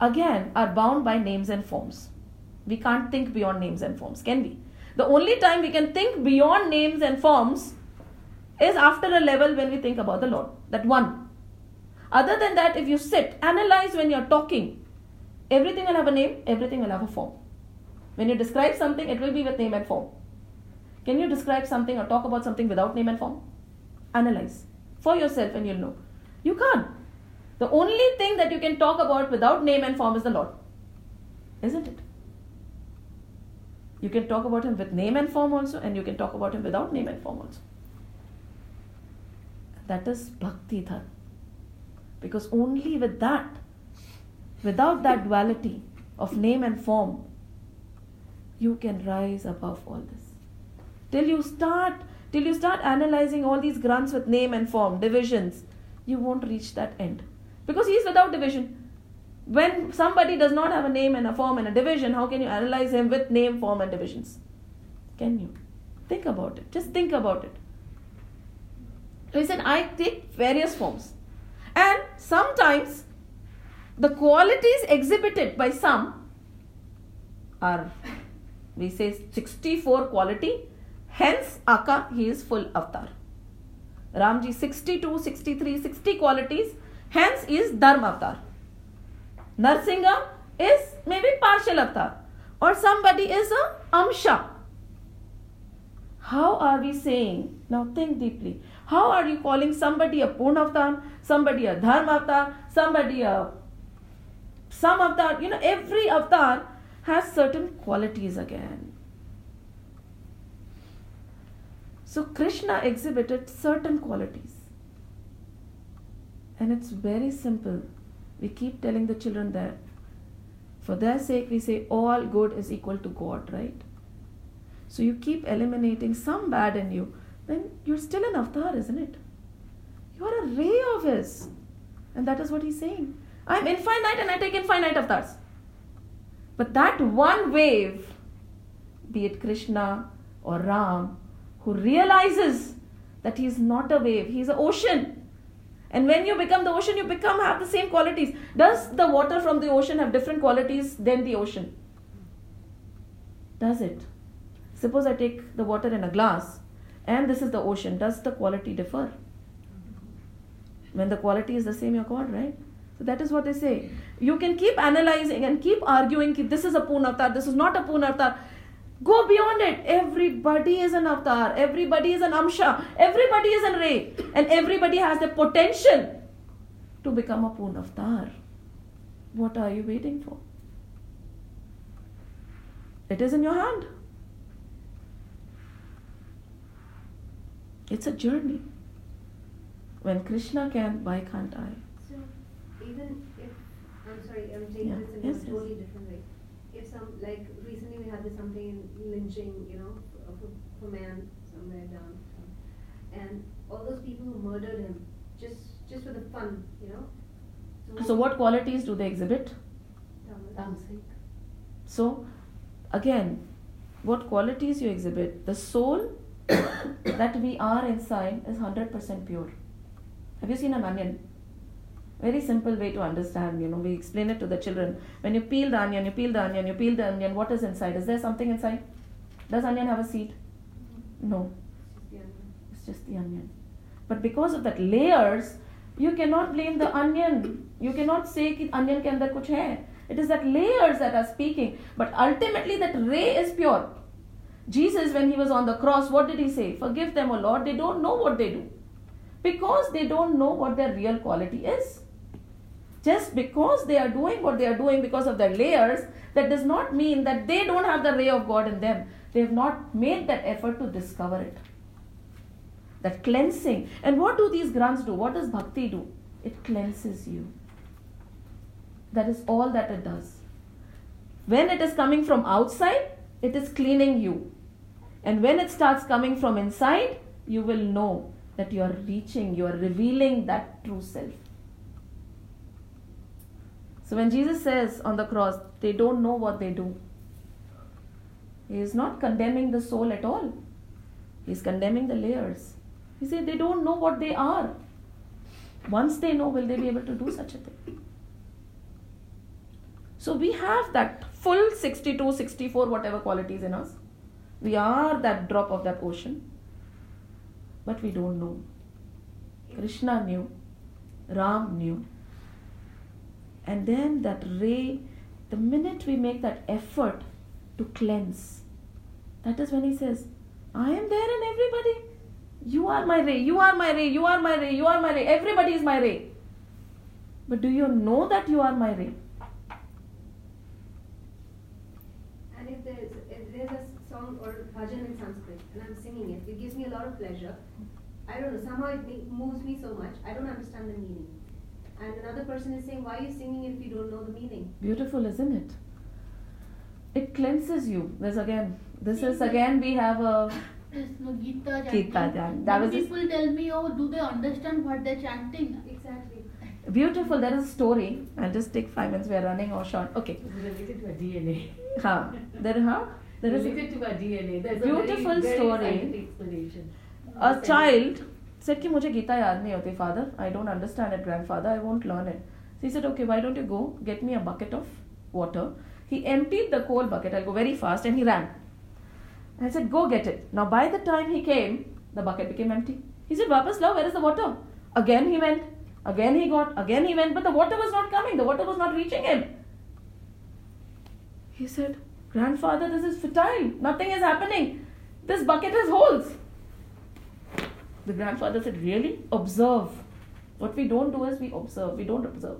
again, are bound by names and forms. We can't think beyond names and forms, can we? The only time we can think beyond names and forms is after a level when we think about the Lord. That one. Other than that, if you sit, analyze when you're talking, everything will have a name, everything will have a form. When you describe something, it will be with name and form. Can you describe something or talk about something without name and form? Analyze for yourself and you'll know. You can't. The only thing that you can talk about without name and form is the Lord. Isn't it? You can talk about him with name and form also, and you can talk about him without name and form also. That is Bhakti Dharma. Because only with that, without that duality of name and form, you can rise above all this. Till you start, till you start analyzing all these grunts with name and form, divisions, you won't reach that end. Because he is without division. When somebody does not have a name and a form and a division, how can you analyze him with name, form and divisions? Can you? Think about it. Just think about it. So he said, I take various forms. And sometimes the qualities exhibited by some are, we say, sixty-four quality. Hence, Aka, he is full avatar. Ramji, sixty-two, sixty-three, sixty qualities. Hence, he is Dharma avatar. Narsinga is maybe partial avatar, or somebody is a amsha. How are we saying? Now think deeply. How are you calling somebody a Purna avatar, somebody a Dharma avatar, somebody a some avatar? You know, every avatar has certain qualities again. So Krishna exhibited certain qualities. And it's very simple. We keep telling the children that for their sake we say all good is equal to God, right? So you keep eliminating some bad in you, then you're still an avatar, isn't it? You're a ray of his. And that is what he's saying. I'm infinite and I take infinite avatars. But that one wave, be it Krishna or Ram, who realizes that he is not a wave, he is an ocean. And when you become the ocean, you become have the same qualities. Does the water from the ocean have different qualities than the ocean? Does it? Suppose I take the water in a glass and this is the ocean. Does the quality differ? When the quality is the same, you're God, right? So that is what they say. You can keep analyzing and keep arguing ki this is a Purna avatar, this is not a Purna avatar. Go beyond it. Everybody is an avatar. Everybody is an amsha. Everybody is an ray. And everybody has the potential to become a Purna avatar. What are you waiting for? It is in your hand. It's a journey. When Krishna can, why can't I? So, even if, I'm sorry, I'm taking yeah. this in yes, a totally yes. different way. If some, like, recently we had this something in lynching, you know, for a man somewhere down, and all those people who murdered him, just just for the fun, you know. So, so what qualities do they exhibit? Tamas. So, again, what qualities you exhibit? The soul that we are inside is one hundred percent pure. Have you seen an onion? Very simple way to understand, you know, we explain it to the children. When you peel the onion, you peel the onion, you peel the onion, what is inside? Is there something inside? Does onion have a seed? No. It's just the onion. But because of that layers, you cannot blame the onion. You cannot say ki onion ke andar kuch hai. It is that layers that are speaking. But ultimately that ray is pure. Jesus, when he was on the cross, what did he say? Forgive them, O Lord, they don't know what they do. Because they don't know what their real quality is. Just because they are doing what they are doing because of their layers, that does not mean that they don't have the ray of God in them. They have not made that effort to discover it. That cleansing. And what do these grunts do? What does bhakti do? It cleanses you. That is all that it does. When it is coming from outside, it is cleaning you. And when it starts coming from inside, you will know that you are reaching, you are revealing that true self. So when Jesus says on the cross, they don't know what they do, he is not condemning the soul at all. He is condemning the layers. He said they don't know what they are. Once they know, will they be able to do such a thing? So we have that full sixty-two, sixty-four, whatever qualities in us. We are that drop of that ocean. But we don't know. Krishna knew. Ram knew. And then that ray, the minute we make that effort to cleanse, that is when he says, I am there in everybody. You are my ray, you are my ray, you are my ray, you are my ray. Everybody is my ray. But do you know that you are my ray? And if there is, if there is a song or bhajan in Sanskrit and I'm singing it, it gives me a lot of pleasure. I don't know, somehow it moves me so much. I don't understand the meaning. And another person is saying, why are you singing if you don't know the meaning? Beautiful, isn't it? It cleanses you. This again, this is again, we have a no, Gita chanting. That people this. Tell me, oh, do they understand what they're chanting? Exactly. Beautiful, there is a story. I'll just take five minutes, we're running or short. Okay. It's related to our D N A. Huh. There, huh? There is related to our D N A. There's beautiful a very, story. Very explanation. A the child said ki mujhe Gita yaad nahi hoti, father. I don't understand it, grandfather. I won't learn it. So he said, okay, why don't you go get me a bucket of water? He emptied the coal bucket, I'll go very fast, and he ran. I said, go get it. Now, by the time he came, the bucket became empty. He said, Vapas Lao, where is the water? Again he went, again he got, again he went, but the water was not coming, the water was not reaching him. He said, grandfather, this is futile, nothing is happening. This bucket has holes. The grandfather said, really? Observe. What we don't do is we observe, we don't observe.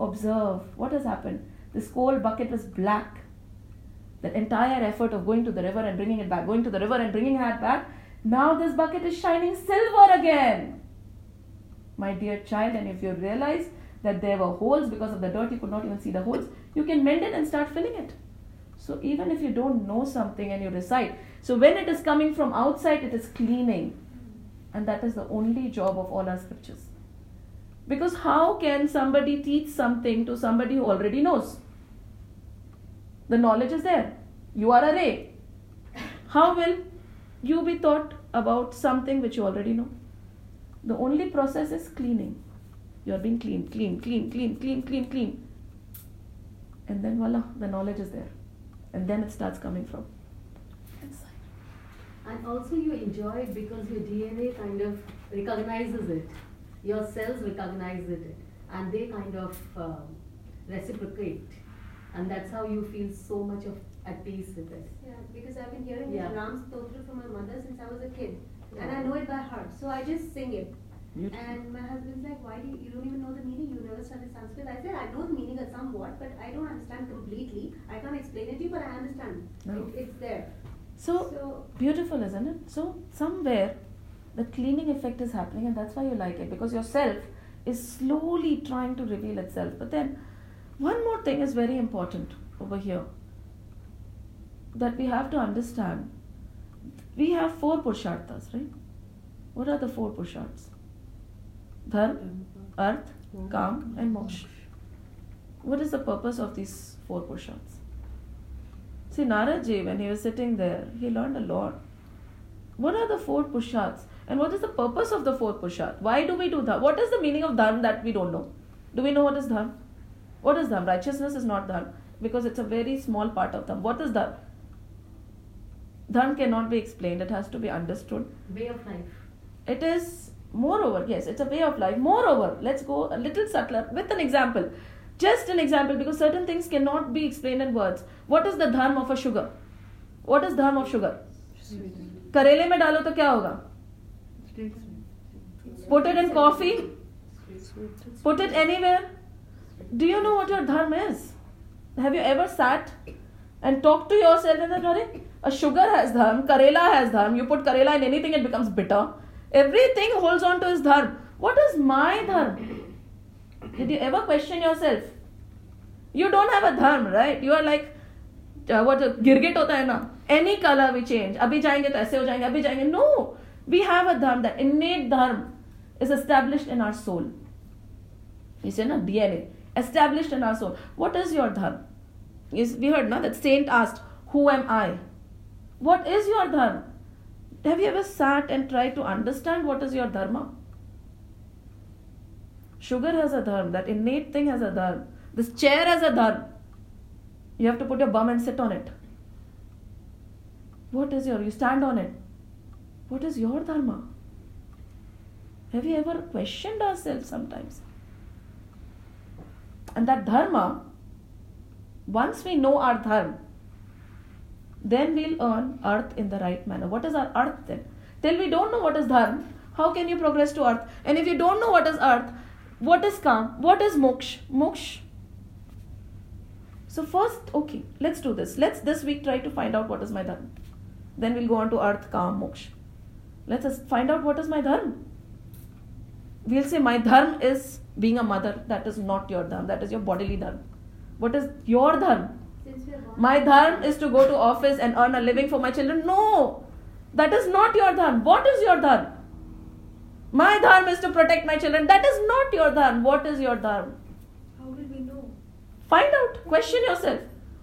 Observe, what has happened? This coal bucket was black. The entire effort of going to the river and bringing it back, going to the river and bringing it back. Now this bucket is shining silver again. My dear child, and if you realize that there were holes because of the dirt, you could not even see the holes, you can mend it and start filling it. So even if you don't know something and you recite, so when it is coming from outside, it is cleaning. And that is the only job of all our scriptures. Because how can somebody teach something to somebody who already knows? The knowledge is there. You are a ray. How will you be taught about something which you already know? The only process is cleaning. You are being clean, clean, clean, clean, clean, clean, clean. And then voila, the knowledge is there. And then it starts coming from inside. And also you enjoy it because your D N A kind of recognizes it. Your cells recognize it and they kind of uh, reciprocate, and that's how you feel so much of at peace with it. Yeah, because I've been hearing yeah. Ram's Stotra from my mother since I was a kid, yeah. and I know it by heart, so I just sing it. Beautiful. And my husband's like, why do you, you don't even know the meaning? You never studied Sanskrit. I said, I know the meaning of somewhat, but I don't understand completely. I can't explain it to you, but I understand. No. It, it's there. So, so, beautiful, isn't it? So, somewhere, the cleaning effect is happening, and that's why you like it, because your self is slowly trying to reveal itself. But then one more thing is very important over here that we have to understand. We have four Purusharthas, right? What are the four Purusharthas? Dharma, Artha, Kama and Moksha. What is the purpose of these four Purusharthas? See, Narad Ji, when he was sitting there, he learned a lot. What are the four Purusharthas? And what is the purpose of the four Purusharthas? Why do we do Dharma? What is the meaning of Dharma that we don't know? Do we know what is Dharma? What is Dharma? Righteousness is not Dharma because it's a very small part of Dharma. What is Dharma? Dharma cannot be explained. It has to be understood. Way of life. It is, moreover, yes, it's a way of life. Moreover, let's go a little subtler with an example. Just an example, because certain things cannot be explained in words. What is the Dharma of a sugar? What is Dharma of sugar? Karele mein dalo to kya hoga? Put it in coffee. Put it anywhere. Do you know what your Dharma is? Have you ever sat and talked to yourself and said, a sugar has Dharma, Karela has Dharma. You put Karela in anything, it becomes bitter. Everything holds on to its Dharma. What is my Dharma? Did you ever question yourself? You don't have a dharma, right? You are like, uh, what, girgit hota hai na? Any color we change. Abhi jayenge to aise ho jayenge, abhi jayenge. No, we have a dharma. The innate dharma is established in our soul. You say na, D N A. Established in our soul. What is your dharma? We heard na, that saint asked, who am I? What is your dharma? Have you ever sat and tried to understand what is your dharma? Sugar has a dharma. That innate thing has a dharma. This chair has a dharma. You have to put your bum and sit on it. What is your... You stand on it. What is your dharma? Have we ever questioned ourselves sometimes? And that dharma, once we know our dharma, then we'll earn earth in the right manner. What is our earth then? Till we don't know what is dharma, how can you progress to earth? And if you don't know what is earth, what is Kama? What is Moksha? Moksha. So first, okay, let's do this. Let's this week try to find out what is my dharma. Then we'll go on to earth, Kama, Moksha. Let us find out what is my dharma. We'll say my dharma is being a mother. That is not your dharma. That is your bodily dharma. What is your dharma? My dharma is to go to office and earn a living for my children. No, that is not your dharma. What is your dharma? My dharma is to protect my children. That is not your dharma. What is your dharma? How will we know? Find out. Question yourself.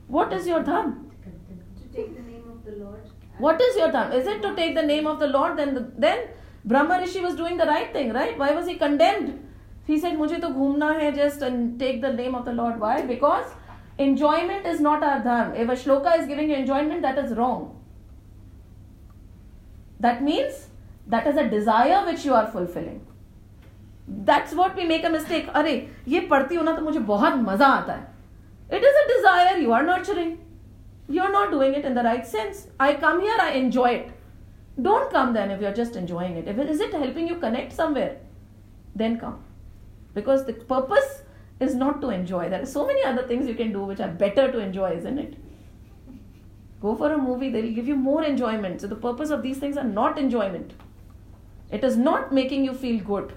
What is your dharma? To take the name of the Lord. What is your dharma? Is it to take the name of the Lord? Then the, then Brahma Rishi was doing the right thing, right? Why was he condemned? He said, "Mujhe to ghumna hai, just and take the name of the Lord." Why? Because enjoyment is not our dharma. If a shloka is giving you enjoyment, that is wrong. That means that is a desire which you are fulfilling. That's what we make a mistake. Arey, ye padhti ho na to mujhe bahut maza aata hai. It is a desire you are nurturing. You are not doing it in the right sense. I come here, I enjoy it. Don't come then if you are just enjoying it. If it is it helping you connect somewhere, then come. Because the purpose is not to enjoy. There are so many other things you can do which are better to enjoy, isn't it? Go for a movie, they will give you more enjoyment. So the purpose of these things are not enjoyment. It is not making you feel good.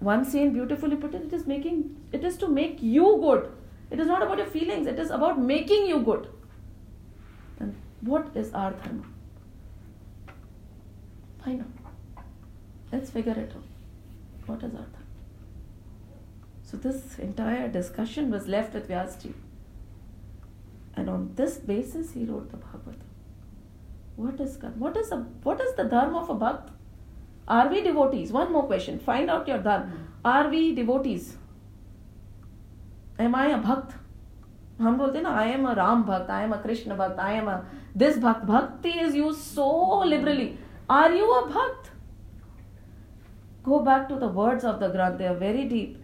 One saint beautifully put it, it is making, it is to make you good. It is not about your feelings, it is about making you good. Then what is our dharma? Find out. Let's figure it out. What is our dharma? So this entire discussion was left with Vyasji. And on this basis, he wrote the Bhagavatam. What is what is a, what is the dharma of a bhakt? Are we devotees? One more question. Find out your dharma. Are we devotees? Am I a bhakt? Hum bolte na, I am a Ram bhakt, I am a Krishna bhakt, I am a this bhakt. Bhakti is used so liberally. Are you a bhakt? Go back to the words of the Granth. They are very deep.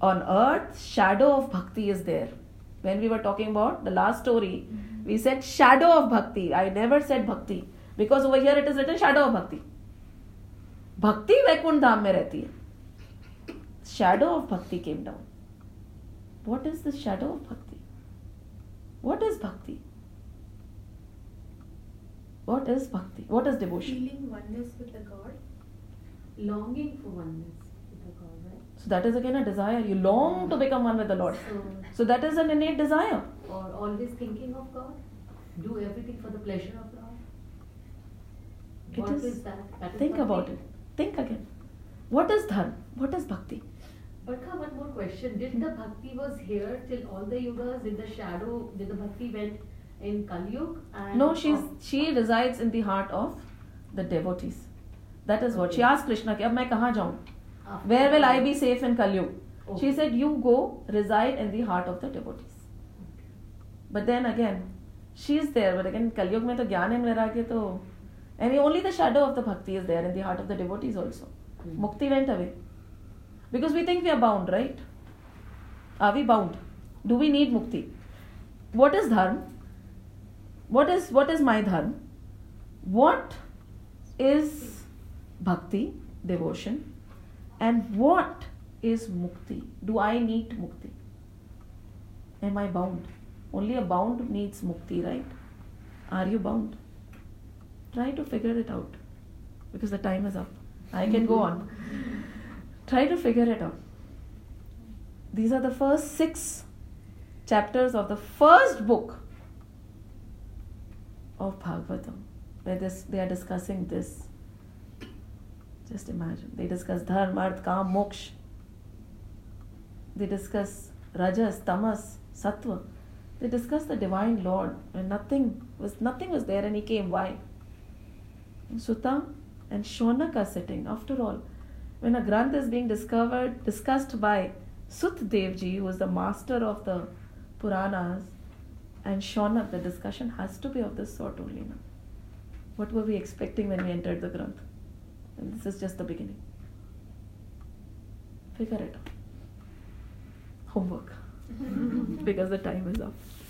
On earth, shadow of bhakti is there. When we were talking about the last story, mm-hmm. we said shadow of bhakti. I never said bhakti. Because over here it is written shadow of bhakti. Bhakti Vaikuntha Dham mein rehti hai. Shadow of bhakti came down. What is the shadow of bhakti? What is bhakti? What is bhakti? What is devotion? Feeling oneness with the God. Longing for oneness. So that is again a desire. You long to become one with the Lord. So, so that is an innate desire. Or always thinking of God. Do everything for the pleasure of God. What it is, is that? that think is about it. Think again. What is dharma? What is bhakti? But one more question. Did the bhakti was here till all the yugas? Did the shadow, did the bhakti went in Kali Yuga? And no, she's, she resides in the heart of the devotees. That is okay. What. She asked Krishna, Ab main kahan jaun? Where will I be safe in Kali Yuga? Okay. She said, you go reside in the heart of the devotees. Okay. But then again, she is there. But again, Kali Yuga mein to Gyan and Vairagya to... And only the shadow of the bhakti is there in the heart of the devotees also. Mm-hmm. Mukti went away. Because we think we are bound, right? Are we bound? Do we need mukti? What is dharma? What is, what is my dharma? What is bhakti, devotion? And what is mukti? Do I need mukti? Am I bound? Only a bound needs mukti, right? Are you bound? Try to figure it out. Because the time is up. I can go on. Try to figure it out. These are the first six chapters of the first book of Bhagavatam, where this, they are discussing this. Just imagine. They discuss Dharma, Artha, Kama, Moksha. They discuss Rajas, Tamas, Sattva. They discuss the Divine Lord, and nothing was nothing was there and He came. Why? Sutta and Shaunaka sitting. After all, when a Granth is being discovered, discussed by Sut Devji, who is the master of the Puranas, and Shaunaka, the discussion has to be of this sort only now. What were we expecting when we entered the Granth? And this is just the beginning. Figure it out. Homework. Because the time is up.